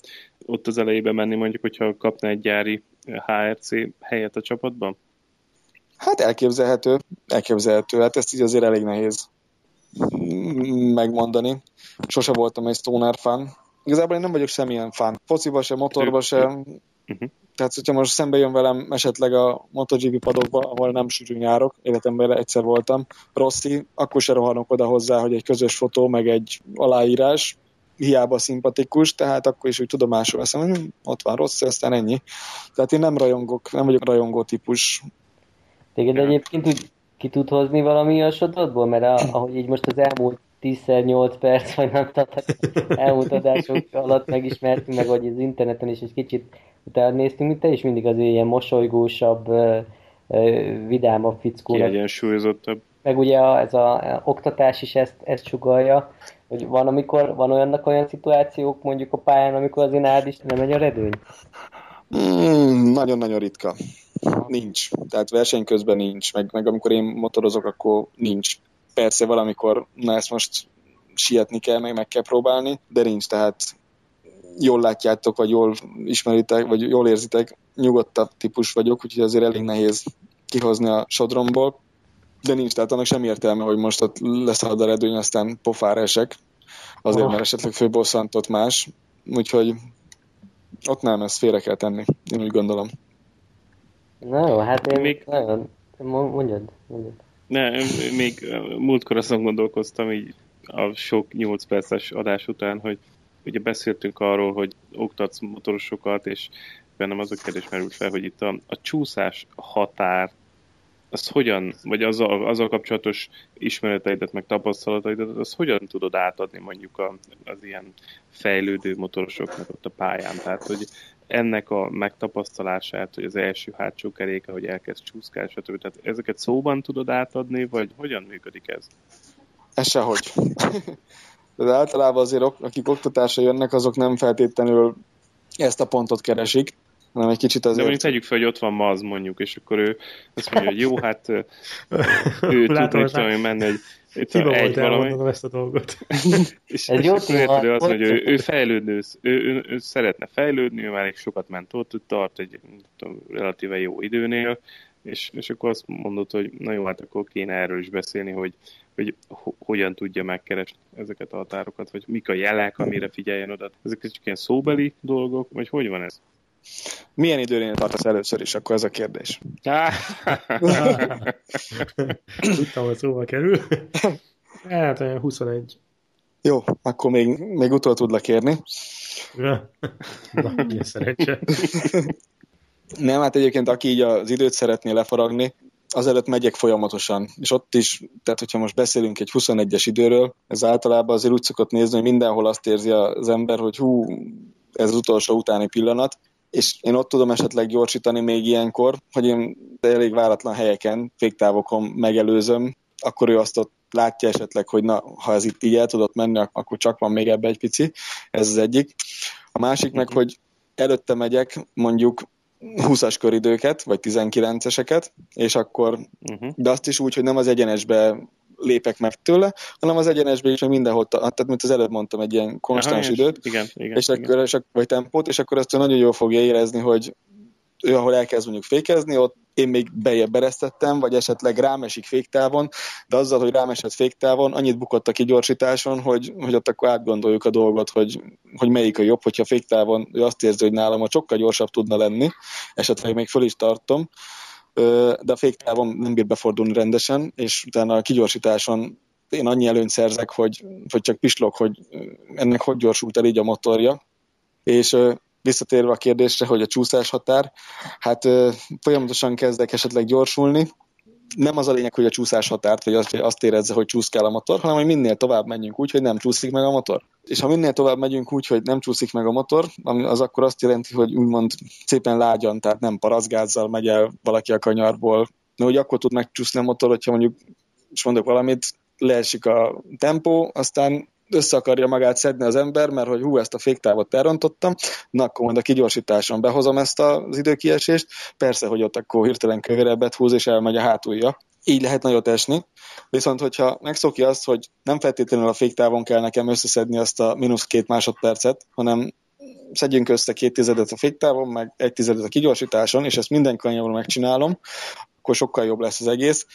ott az elejébe menni, mondjuk, hogyha kapna egy gyári HRC helyet a csapatban? Hát elképzelhető. Hát ezt így azért elég nehéz megmondani. Sose voltam egy Stoner fan. Igazából én nem vagyok semmilyen fan. Fociba se, motorba se. Uh-huh. Tehát, hogyha most szembe jön velem esetleg a MotoGP padokba, ahol nem sűrűn járok, életemben egyszer voltam, Rossi, akkor se rohanok oda hozzá, hogy egy közös fotó, meg egy aláírás, hiába szimpatikus, tehát akkor is úgy tudomásul veszem, hogy ott van Rossi, aztán ennyi. Tehát én nem vagyok rajongó típus. Téged egyébként úgy ki tud hozni valami a sododból? Mert ahogy így most az elmúlt 10x8 perc, vagy nem elmúlt adások alatt megismertünk meg, hogy az interneten is egy kicsit utána néztünk, mint te is mindig az ilyen mosolygósabb, vidámabb fickó. Kiegyensúlyozottabb. Meg ugye ez a oktatás is ezt sugalja, hogy van olyan szituációk mondjuk a pályán, amikor az inád is nem megy a redőny? Nagyon-nagyon ritka. Nincs. Tehát verseny közben nincs. Meg amikor én motorozok, akkor nincs. Persze valamikor, ezt most sietni kell, meg kell próbálni, de nincs. Tehát jól látjátok, vagy jól ismeritek, vagy jól érzitek, nyugodtabb típus vagyok, úgyhogy azért elég nehéz kihozni a sodromból. De nincs. Tehát annak sem értelme, hogy most ott leszalad a redőny, aztán pofára esek. Azért, mert esetleg főbosszantott más. Úgyhogy ott nem, ezt félre kell tenni. Én úgy gondolom. Na jó, hát én még... Mondjad. Ne, még múltkor azon gondolkoztam így a sok 8 perces adás után, hogy ugye beszéltünk arról, hogy oktatsz motorosokat, és bennem az a kérdés merült fel, hogy itt a csúszás határ, az hogyan, vagy azzal kapcsolatos ismereteidet, meg tapasztalataidat, az hogyan tudod átadni mondjuk az ilyen fejlődő motorosoknak ott a pályán? Tehát, hogy ennek a megtapasztalását, hogy az első hátsó keréke, hogy elkezd csúszkálni, stb. Tehát ezeket szóban tudod átadni, vagy hogyan működik ez? Ez sehogy. De általában azért, akik oktatásra jönnek, azok nem feltétlenül ezt a pontot keresik, hanem egy kicsit azért... De mondjuk tegyük fel, hogy ott van Maz, mondjuk, és akkor ő azt mondja, hogy jó, hát ő tudna menni egy... Hiba volt elmondanom ezt a dolgot. és jó, ő azt mondja, hogy ő fejlődő, ő szeretne fejlődni, ő már egy sokat ment ott, tart egy relatíve jó időnél, és akkor azt mondod, hogy na jó, hát akkor kéne erről is beszélni, hogy hogyan tudja megkeresni ezeket a határokat, vagy mik a jelek, amire figyeljen oda. Ezek csak ilyen szóbeli dolgok, vagy hogy van ez? Milyen időnél tartasz először is, akkor ez a kérdés. Tudtam, hogy szóval kerül. Hát 21. Jó, akkor még utol tudlak érni. Na, milyen szerencse. Nem, hát egyébként aki így az időt szeretné lefaragni, azelőtt megyek folyamatosan, és ott is, tehát hogyha most beszélünk egy 21-es időről, ez általában azért úgy szokott nézni, hogy mindenhol azt érzi az ember, hogy hú, ez az utolsó utáni pillanat, és én ott tudom esetleg gyorsítani még ilyenkor, hogy én elég váratlan helyeken, végtávokon megelőzöm, akkor ő azt ott látja esetleg, hogy na, ha ez itt így el tudott menni, akkor csak van még ebbe egy pici, ez az egyik. A másik meg, hogy előtte megyek mondjuk 20-as köridőket, vagy 19-eseket, és akkor, de azt is úgy, hogy nem az egyenesbe lépek meg tőle, hanem az egyenesbe is, hogy mindenhol, tehát mint az előbb mondtam, egy ilyen konstans időt, vagy tempót, és akkor azt nagyon jól fogja érezni, hogy ő, ahol elkezd mondjuk fékezni, ott én még bejebb eresztettem, vagy esetleg rámesik féktávon, de azzal, hogy rámesett féktávon, annyit bukott a kigyorsításon, hogy ott akkor átgondoljuk a dolgot, hogy melyik a jobb, hogyha féktávon ő azt érzi, hogy nálam a sokkal gyorsabb tudna lenni, esetleg még föl is tartom, de a féktávon nem bír befordulni rendesen, és utána a kigyorsításon én annyi előnyt szerzek, hogy csak pislog, hogy ennek hogy gyorsult el így a motorja, és visszatérve a kérdésre, hogy a csúszás határ, hát folyamatosan kezdek esetleg gyorsulni. Nem az a lényeg, hogy a csúszás határt, vagy azt érezze, hogy csúszkál a motor, hanem hogy minél tovább menjünk úgy, hogy nem csúszik meg a motor. És ha minél tovább megyünk úgy, hogy nem csúszik meg a motor, az akkor azt jelenti, hogy úgymond szépen lágyan, tehát nem paraszgázzal megy el valaki a kanyarból. De hogy akkor tud megcsúszni a motor, hogyha mondjuk, és mondok valamit, leesik a tempó, aztán össze akarja magát szedni az ember, mert hogy hú, ezt a féktávot elrontottam, na akkor majd a kigyorsításon behozom ezt az időkiesést, persze, hogy ott akkor hirtelen kövérebbet húz, és elmegy a hátulja. Így lehet nagyot esni, viszont hogyha megszokja azt, hogy nem feltétlenül a féktávon kell nekem összeszedni azt a -2 másodpercet, hanem szedjünk össze 0,2 a féktávon, meg 0,1 a kigyorsításon, és ezt minden kanyarban megcsinálom, akkor sokkal jobb lesz az egész.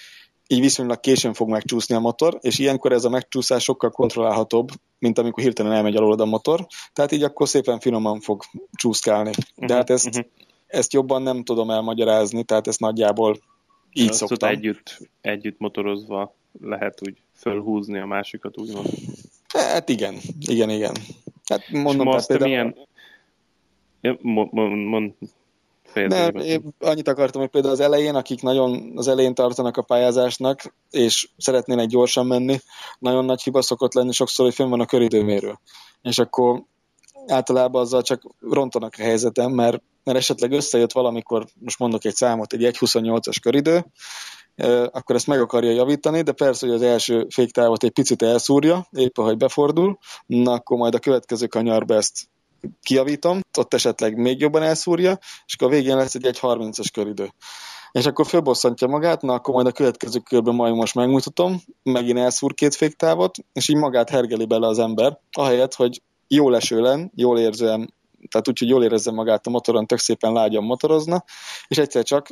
Így viszonylag későn fog megcsúszni a motor, és ilyenkor ez a megcsúszás sokkal kontrollálhatóbb, mint amikor hirtelen elmegy alólad a motor, tehát így akkor szépen finoman fog csúszkálni. De hát ezt jobban nem tudom elmagyarázni, tehát ezt nagyjából így szoktam. Együtt motorozva lehet úgy fölhúzni a másikat, úgymond. Hát igen. Hát mondom, most például... milyen... Nem, én annyit akartam, hogy például az elején, akik nagyon az elején tartanak a pályázásnak, és szeretnének gyorsan menni, nagyon nagy hiba szokott lenni sokszor, hogy fönn van a köridőmérő. És akkor általában azzal csak rontanak a helyzetem, mert esetleg összejött valamikor, most mondok egy számot, egy 1.28-as köridő, akkor ezt meg akarja javítani, de persze, hogy az első féktávot egy picit elszúrja, épp ahogy befordul, na akkor majd a következő kanyarba ezt kijavítom, ott esetleg még jobban elszúrja, és akkor a végén lesz egy 1.30-as köridő. És akkor fölbosszantja magát, na akkor majd a következő körben majd most megmutatom, megint elszúr 2 féktávot, és így magát hergeli bele az ember, ahelyett, hogy jól esőlen, jól érzően, tehát úgy, hogy jól érezze magát a motoron, tök szépen lágyan motorozna, és egyszer csak,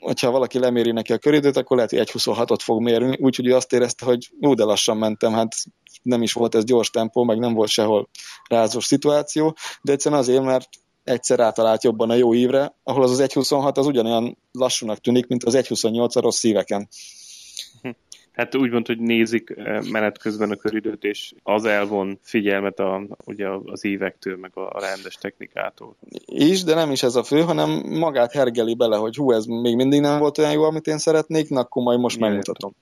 hogyha valaki leméri neki a köridőt, akkor lehet, hogy 1.26-ot fog mérni, úgyhogy ő azt érezte, hogy úgy de lassan mentem, hát nem is volt ez gyors tempó, meg nem volt sehol rázós szituáció, de egyszerűen azért, mert egyszer rátalált jobban a jó ívre, ahol az 1.26 az ugyanolyan lassúnak tűnik, mint az 1.28 a rossz szíveken. Hát úgy mondta, hogy nézik menet közben a köridőt, és az elvon figyelmet ugye az ívektől, meg a rendes technikától. És, de nem is ez a fő, hanem magát hergeli bele, hogy hú, ez még mindig nem volt olyan jó, amit én szeretnék, na akkor majd most megmutatom.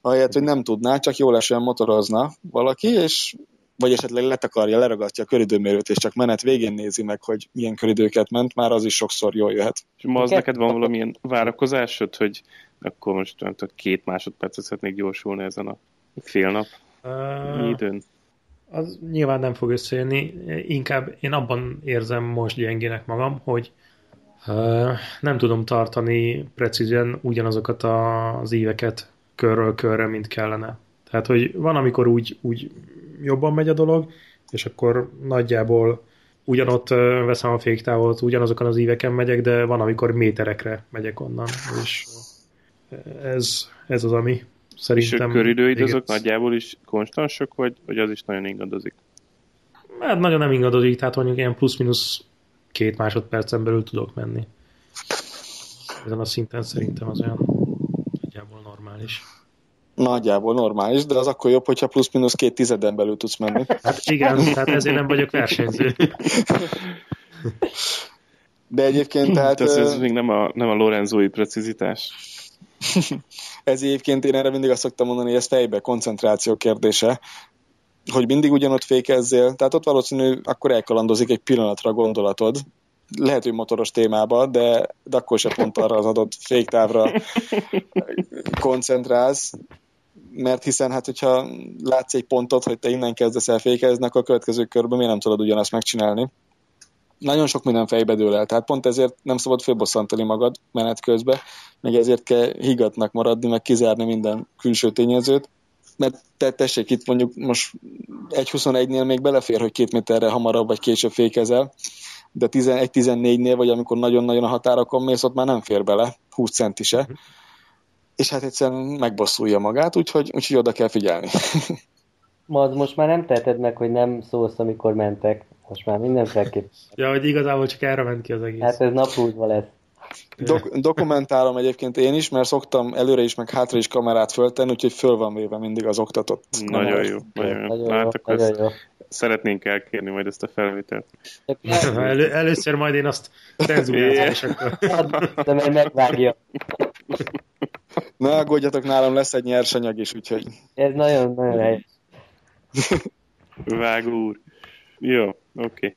Ahelyett, hogy nem tudná, csak jól esően motorozna valaki, és vagy esetleg letakarja, leragasztja a köridőmérőt, és csak menet végén nézi meg, hogy milyen köridőket ment, már az is sokszor jól jöhet. És ma az neked van valamilyen várakozásod, hogy akkor most nem tudom, 2 másodpercet szeretnék gyorsulni ezen a fél nap időn? Az nyilván nem fog összejönni, inkább én abban érzem most gyengének magam, hogy nem tudom tartani precízen ugyanazokat az íveket körről körre, mint kellene. Tehát, hogy van, amikor úgy jobban megy a dolog, és akkor nagyjából ugyanott veszem a féktávot, ugyanazokon az íveken megyek, de van, amikor méterekre megyek onnan, és ez az, ami szerintem... És a köridőid azok nagyjából is konstansok, vagy az is nagyon ingadozik? Hát nagyon nem ingadozik, tehát mondjuk ilyen plusz-minusz 2 másodpercen belül tudok menni. Ezen a szinten szerintem az olyan nagyjából normális. Nagyjából normális, de az akkor jobb, hogyha plusz-minusz 0,2 belül tudsz menni. Hát igen, tehát ezért nem vagyok versenyző. De egyébként tehát... Ez még nem a lorenzói precizitás. Ez egyébként én erre mindig azt szoktam mondani, hogy ez fejbe koncentráció kérdése, hogy mindig ugyanott fékezzél, tehát ott valószínű akkor elkalandozik egy pillanatra gondolatod, lehet, hogy motoros témában, de akkor se pont arra az adott féktávra koncentrálsz, mert hiszen hát, hogyha látsz egy pontot, hogy te innen kezdesz el fékezni, akkor a következő körben miért nem tudod ugyanazt megcsinálni? Nagyon sok minden fejbe dől el, tehát pont ezért nem szabad fölbosszantani magad menet közben, meg ezért kell higgadtnak maradni, meg kizárni minden külső tényezőt, mert tessék, itt mondjuk most 1.21-nél még belefér, hogy 2 méterre hamarabb vagy később fékezel, de 1.14-nél, vagy amikor nagyon-nagyon a határokon mész, ott már nem fér bele, 20 centi se, és hát egyszerűen megbosszulja magát, úgyhogy oda kell figyelni. Most már nem teheted meg, hogy nem szólsz, amikor mentek. Most már mindenféleképp. Ja, hogy igazából csak erre ment ki az egész. Hát ez napúzva lesz. Dokumentálom egyébként én is, mert szoktam előre is, meg hátra is kamerát föltenni, úgyhogy föl van véve mindig az oktatott. Nagyon jó. Nagyon jó. Szeretnénk elkérni majd ezt a felvételt. Először majd én azt cenzúrálom, és akkor... De majd megvágja. Ne aggódjatok, nálam lesz egy nyersanyag is, úgyhogy... Ez nagyon helyes. Vágó úr. Jó, oké.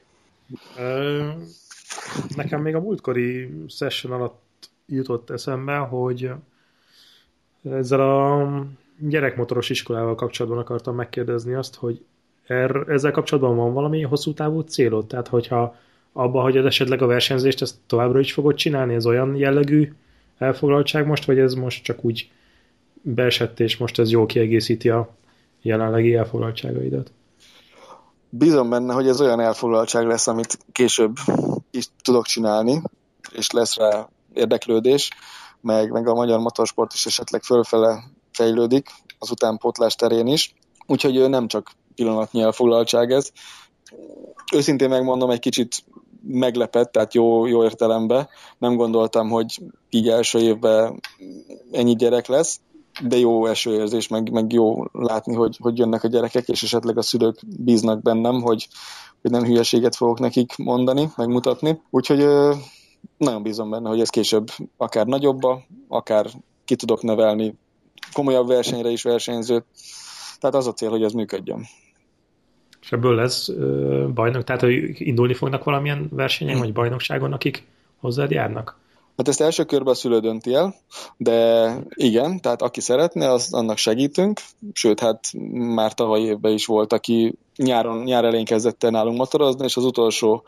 Okay. Nekem még a múltkori session alatt jutott eszembe, hogy ezzel a gyerekmotoros iskolával kapcsolatban akartam megkérdezni azt, hogy ezzel kapcsolatban van valami hosszú távú célod? Tehát, hogyha abban, hogy esetleg a versenyzést ezt továbbra is fogod csinálni, ez olyan jellegű elfoglaltság most, vagy ez most csak úgy beesett, és most ez jól kiegészíti a jelenlegi elfoglaltságaidat? Bízom benne, hogy ez olyan elfoglaltság lesz, amit később is tudok csinálni, és lesz rá érdeklődés, meg a magyar motorsport is esetleg fölfele fejlődik, az utánpótlás terén is, úgyhogy nem csak pillanatnyi elfoglaltság ez. Őszintén megmondom, egy kicsit meglepett, tehát jó értelemben. Nem gondoltam, hogy így első évben ennyi gyerek lesz, de jó esőérzés, meg jó látni, hogy jönnek a gyerekek, és esetleg a szülők bíznak bennem, hogy nem hülyeséget fogok nekik mondani, megmutatni. Úgyhogy nagyon bízom benne, hogy ez később akár nagyobba, akár ki tudok nevelni komolyabb versenyre is versenyzőt. Tehát az a cél, hogy ez működjön. És ebből lesz bajnok? Tehát, hogy indulni fognak valamilyen versenyen, vagy bajnokságon, akik hozzád járnak? Hát ezt első körben a szülő dönti el, de igen, tehát aki szeretne, annak segítünk, sőt, hát már tavaly évben is volt, aki nyár elején kezdett el nálunk motorozni, és az utolsó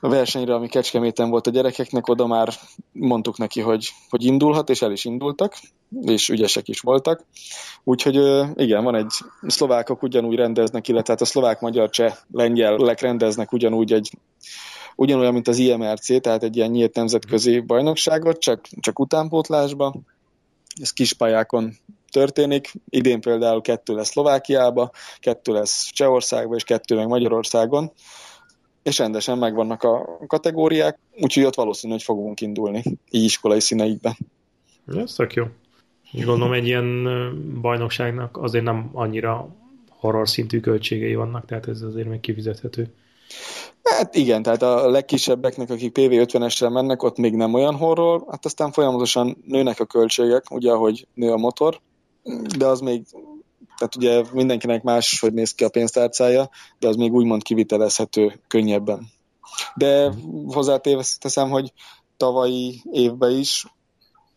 versenyre, ami Kecskeméten volt a gyerekeknek, oda már mondtuk neki, hogy indulhat, és el is indultak, és ügyesek is voltak. Úgyhogy igen, van egy szlovákok ugyanúgy rendeznek, illetve a szlovák, magyar, cseh, lengyelek rendeznek ugyanúgy ugyanolyan, mint az IMRC, tehát egy ilyen nyílt nemzetközi bajnokságot, csak utánpótlásba. Ez kispályákon történik. Idén például 2 lesz Szlovákiába, 2 lesz Csehországba, és 2 meg Magyarországon. És rendesen megvannak a kategóriák, úgyhogy ott valószínű, hogy fogunk indulni így iskolai színeikben. Ez tök jó. Gondolom, egy ilyen bajnokságnak azért nem annyira horror szintű költségei vannak, tehát ez azért még kifizethető. Hát igen, tehát a legkisebbeknek, akik PV50-essel mennek, ott még nem olyan horror, hát aztán folyamatosan nőnek a költségek, ugye ahogy nő a motor, de az még, tehát ugye mindenkinek más, hogy néz ki a pénztárcája, de az még úgymond kivitelezhető könnyebben. De hozzáteszem, hogy tavalyi évben is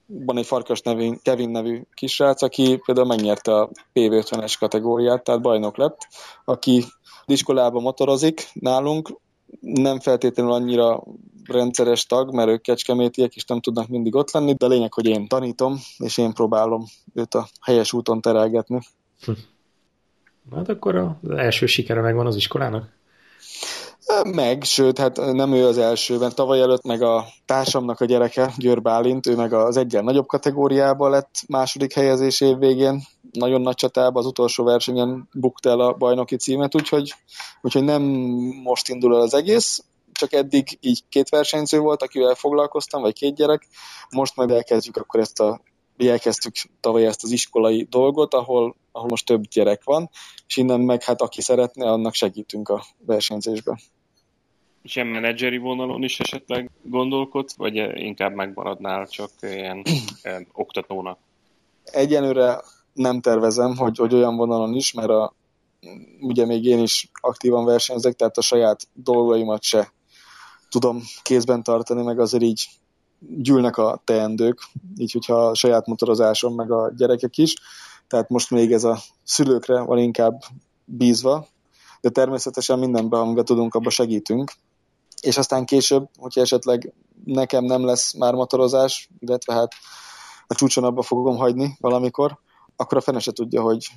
van egy Farkas nevű, Kevin nevű kisrác, aki például megnyerte a PV50-es kategóriát, tehát bajnok lett, aki iskolában motorozik nálunk, nem feltétlenül annyira rendszeres tag, mert ők kecskemétiek, és nem tudnak mindig ott lenni, de a lényeg, hogy én tanítom, és én próbálom őt a helyes úton terelgetni. Hát akkor az első sikere megvan az iskolának? Meg, sőt, hát nem ő az első, mert tavaly előtt meg a társamnak a gyereke, Győr Bálint, ő meg az egyen nagyobb kategóriában lett második helyezés évvégén, nagyon nagy csatában, az utolsó versenyen bukta el a bajnoki címet, úgyhogy nem most indul el az egész, csak eddig így 2 versenyző volt, akivel foglalkoztam, vagy 2 gyerek, most majd elkezdtük tavaly ezt az iskolai dolgot, ahol most több gyerek van, és innen meg hát aki szeretne, annak segítünk a versenyzésben. És ilyen menedzseri vonalon is esetleg gondolkodsz, vagy inkább megmaradnál csak ilyen oktatónak? Egyenőre nem tervezem, hogy olyan vonalon is, mert ugye még én is aktívan versenyzek, tehát a saját dolgaimat se tudom kézben tartani, meg azért így gyűlnek a teendők, így hogyha a saját motorozásom, meg a gyerekek is, tehát most még ez a szülőkre van inkább bízva, de természetesen mindenben, amiben tudunk, abba segítünk, és aztán később, hogyha esetleg nekem nem lesz már motorozás, illetve hát a csúcson abba fogom hagyni valamikor, akkor a fene se tudja, hogy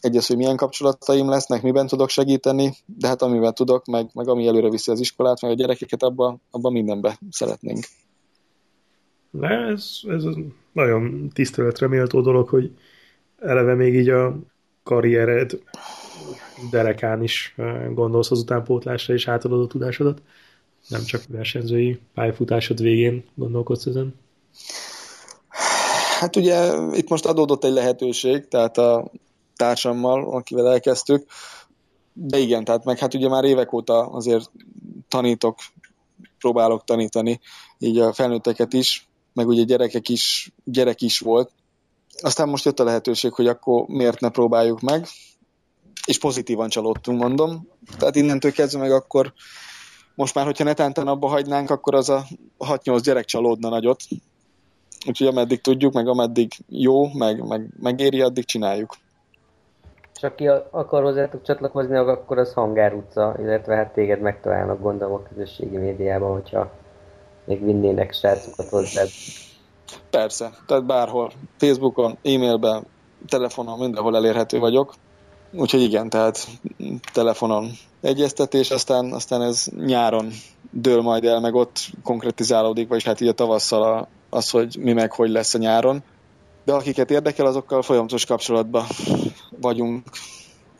egyrészt, hogy milyen kapcsolataim lesznek, miben tudok segíteni, de hát amiben tudok, meg ami előre viszi az iskolát, meg a gyerekeket, abban mindenbe szeretnénk. Ez nagyon tiszteletre méltó dolog, hogy eleve még így a karriered derekán is gondolsz az utánpótlásra és átadod a tudásodat, nem csak versenyzői pályafutásod végén gondolkodsz ezen? Hát ugye itt most adódott egy lehetőség, tehát a társammal, akivel elkezdtük, de igen, tehát meg hát ugye már évek óta azért próbálok tanítani, így a felnőtteket is, meg ugye gyerek is volt. Aztán most jött a lehetőség, hogy akkor miért ne próbáljuk meg, és pozitívan csalódtunk, mondom. Tehát innentől kezdve meg akkor, most már, hogyha netántán abba hagynánk, akkor az a 6-8 gyerek csalódna nagyot. Úgyhogy ameddig tudjuk, meg ameddig jó, meg megéri, addig csináljuk. És aki akar hozzátok csatlakozni, akkor az Hangár utca, illetve hát téged megtalálnak, gondolom, a közösségi médiában, hogyha még vinnének srácokat hozzád. Persze, tehát bárhol, Facebookon, e-mailben, telefonon, mindenhol elérhető vagyok. Úgyhogy igen, tehát telefonon egyeztetés, aztán ez nyáron dől majd el, meg ott konkretizálódik, vagyis hát így a tavasszal az, hogy mi meg hogy lesz a nyáron. De akiket érdekel, azokkal folyamatos kapcsolatban vagyunk.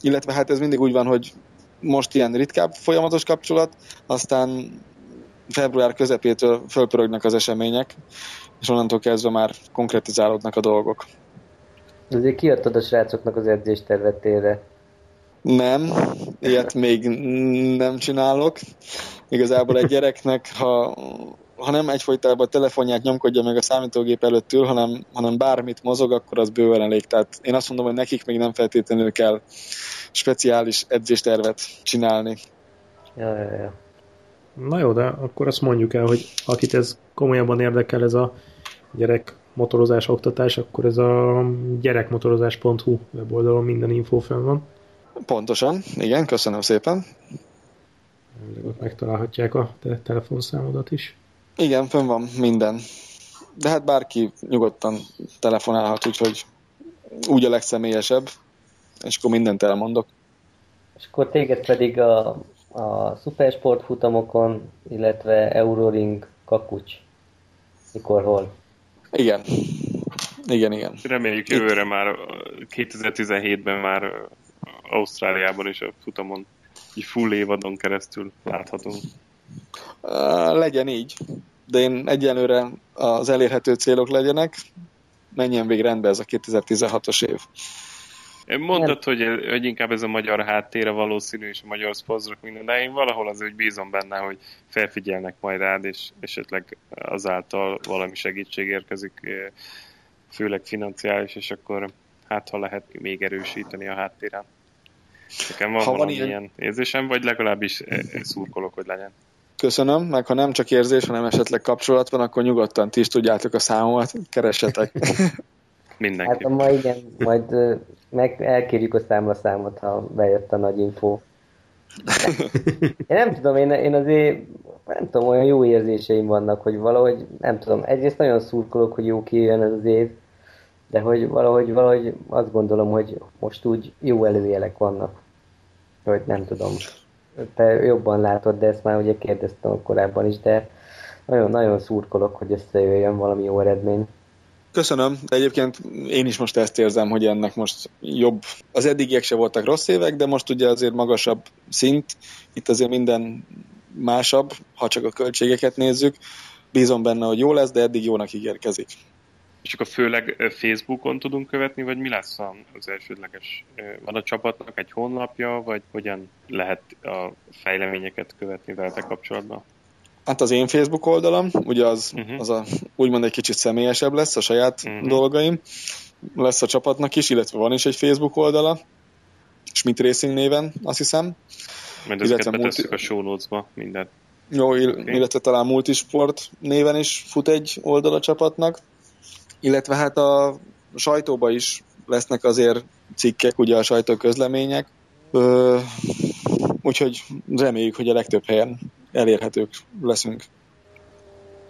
Illetve hát ez mindig úgy van, hogy most ilyen ritkább folyamatos kapcsolat, aztán február közepétől fölpörögnek az események, és onnantól kezdve már konkretizálódnak a dolgok. Azért kiadtad a srácoknak az edzéstervetére? Nem, ilyet még nem csinálok. Igazából egy gyereknek, ha nem egyfolytában a telefonját nyomkodja meg a számítógép előtt ül, hanem bármit mozog, akkor az bőven elég. Tehát én azt mondom, hogy nekik még nem feltétlenül kell speciális edzéstervet csinálni. Ja. Na jó, de akkor azt mondjuk el, hogy akit ez komolyabban érdekel, ez a gyerek motorozás oktatás, akkor ez a gyerekmotorozás.hu weboldalon minden infó fenn van. Pontosan, igen, köszönöm szépen. Megtalálhatják a telefonszámodat is. Igen, fönn van minden. De hát bárki nyugodtan telefonálhat, úgyhogy úgy a legszemélyesebb, és akkor mindent elmondok. És akkor téged pedig a Supersport futamokon, illetve Euroring, Kakucs, mikor, hol? Igen. Reméljük jövőre már 2017-ben már Ausztráliában is a futamon így full évadon keresztül láthatunk. Legyen így, de én egyenlőre az elérhető célok legyenek, menjen végre rendbe ez a 2016-os év. Mondtad, hogy inkább ez a magyar háttére valószínű, és a magyar szponzorok minden, de én valahol azért bízom benne, hogy felfigyelnek majd rád, és esetleg azáltal valami segítség érkezik, főleg financiális, és akkor hát ha lehet még erősíteni a háttérem. Nekem van ilyen érzésem, vagy legalábbis szurkolok, hogy legyen. Köszönöm, meg ha nem csak érzés, hanem esetleg kapcsolat van, akkor nyugodtan ti is tudjátok a számomat, keressetek. Mindenki. Hát ma igen, majd elkérjük a számlaszámot, ha bejött a nagy infó. Én nem tudom, én azért nem tudom, olyan jó érzéseim vannak, hogy valahogy, nem tudom, egyrészt nagyon szurkolok, hogy jó kijön ez az év, de hogy valahogy azt gondolom, hogy most úgy jó előjelek vannak, hogy nem tudom. Te jobban látod, de ezt már ugye kérdeztem korábban is, de nagyon-nagyon szurkolok, hogy összejöjjön valami jó eredmény. Köszönöm, de egyébként én is most ezt érzem, hogy ennek most jobb. Az eddigiek se voltak rossz évek, de most ugye azért magasabb szint, itt azért minden másabb, ha csak a költségeket nézzük. Bízom benne, hogy jó lesz, de eddig jónak ígérkezik. És akkor főleg Facebookon tudunk követni, vagy mi lesz az elsődleges? Van a csapatnak egy honlapja, vagy hogyan lehet a fejleményeket követni veletek kapcsolatban? Hát az én Facebook oldalam, ugye az, az a, úgymond egy kicsit személyesebb lesz, a saját dolgaim. Lesz a csapatnak is, illetve van is egy Facebook oldala, Smith Racing néven, azt hiszem. Mert ezeket betesszük a show notes-ba, mindent. Jó, okay. Illetve talán Multisport néven is fut egy oldal a csapatnak. Illetve hát a sajtóban is lesznek azért cikkek, ugye a sajtóközlemények. Úgyhogy reméljük, hogy a legtöbb helyen elérhetők leszünk.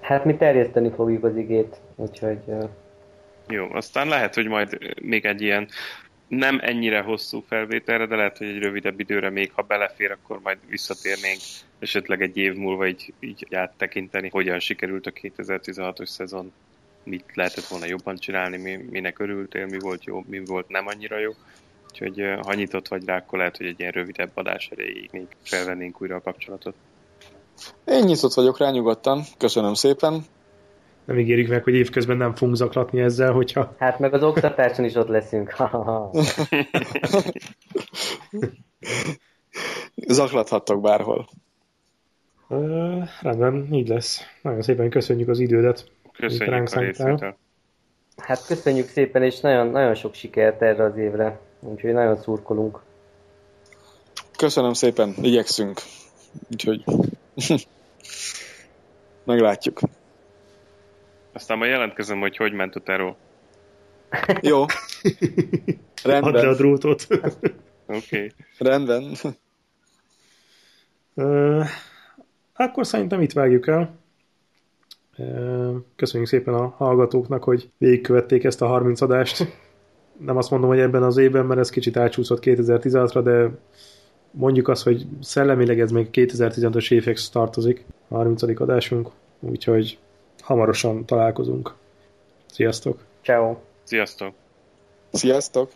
Hát mi terjeszteni fogjuk az igét, úgyhogy... Jó, aztán lehet, hogy majd még egy ilyen nem ennyire hosszú felvételre, de lehet, hogy egy rövidebb időre még, ha belefér, akkor majd visszatérnénk esetleg egy év múlva így áttekinteni, hogyan sikerült a 2016-os szezon, mit lehetett volna jobban csinálni, minek örültél, mi volt jó, mi volt nem annyira jó. Úgyhogy ha nyitott vagy rá, akkor lehet, hogy egy ilyen rövidebb adás erejéig még felvennénk újra a kapcsolatot. Én nyitott vagyok rá, nyugodtan. Köszönöm szépen. Nem ígérjük meg, hogy évközben nem fogunk zaklatni ezzel, hogyha... Hát meg az oktatáson is ott leszünk. Zaklathattok bárhol. Rendben, így lesz. Nagyon szépen köszönjük az idődet. Köszönjük a részvételt. Hát köszönjük szépen, és nagyon, nagyon sok sikert erre az évre. Úgyhogy nagyon szurkolunk. Köszönöm szépen, igyekszünk. Úgyhogy meglátjuk. Aztán majd jelentkezem, hogy ment a Terol. Jó. Rendben. Add le a drótot. Oké. Rendben. Akkor szerintem itt vágjuk el. Köszönjük szépen a hallgatóknak, hogy végigkövették ezt a 30 adást. Nem azt mondom, hogy ebben az évben, mert ez kicsit átsúszott 2016-ra, de mondjuk azt, hogy szellemileg ez még 2015-ös évhez tartozik, a 30. adásunk, úgyhogy hamarosan találkozunk. Sziasztok! Ciao. Sziasztok! Sziasztok!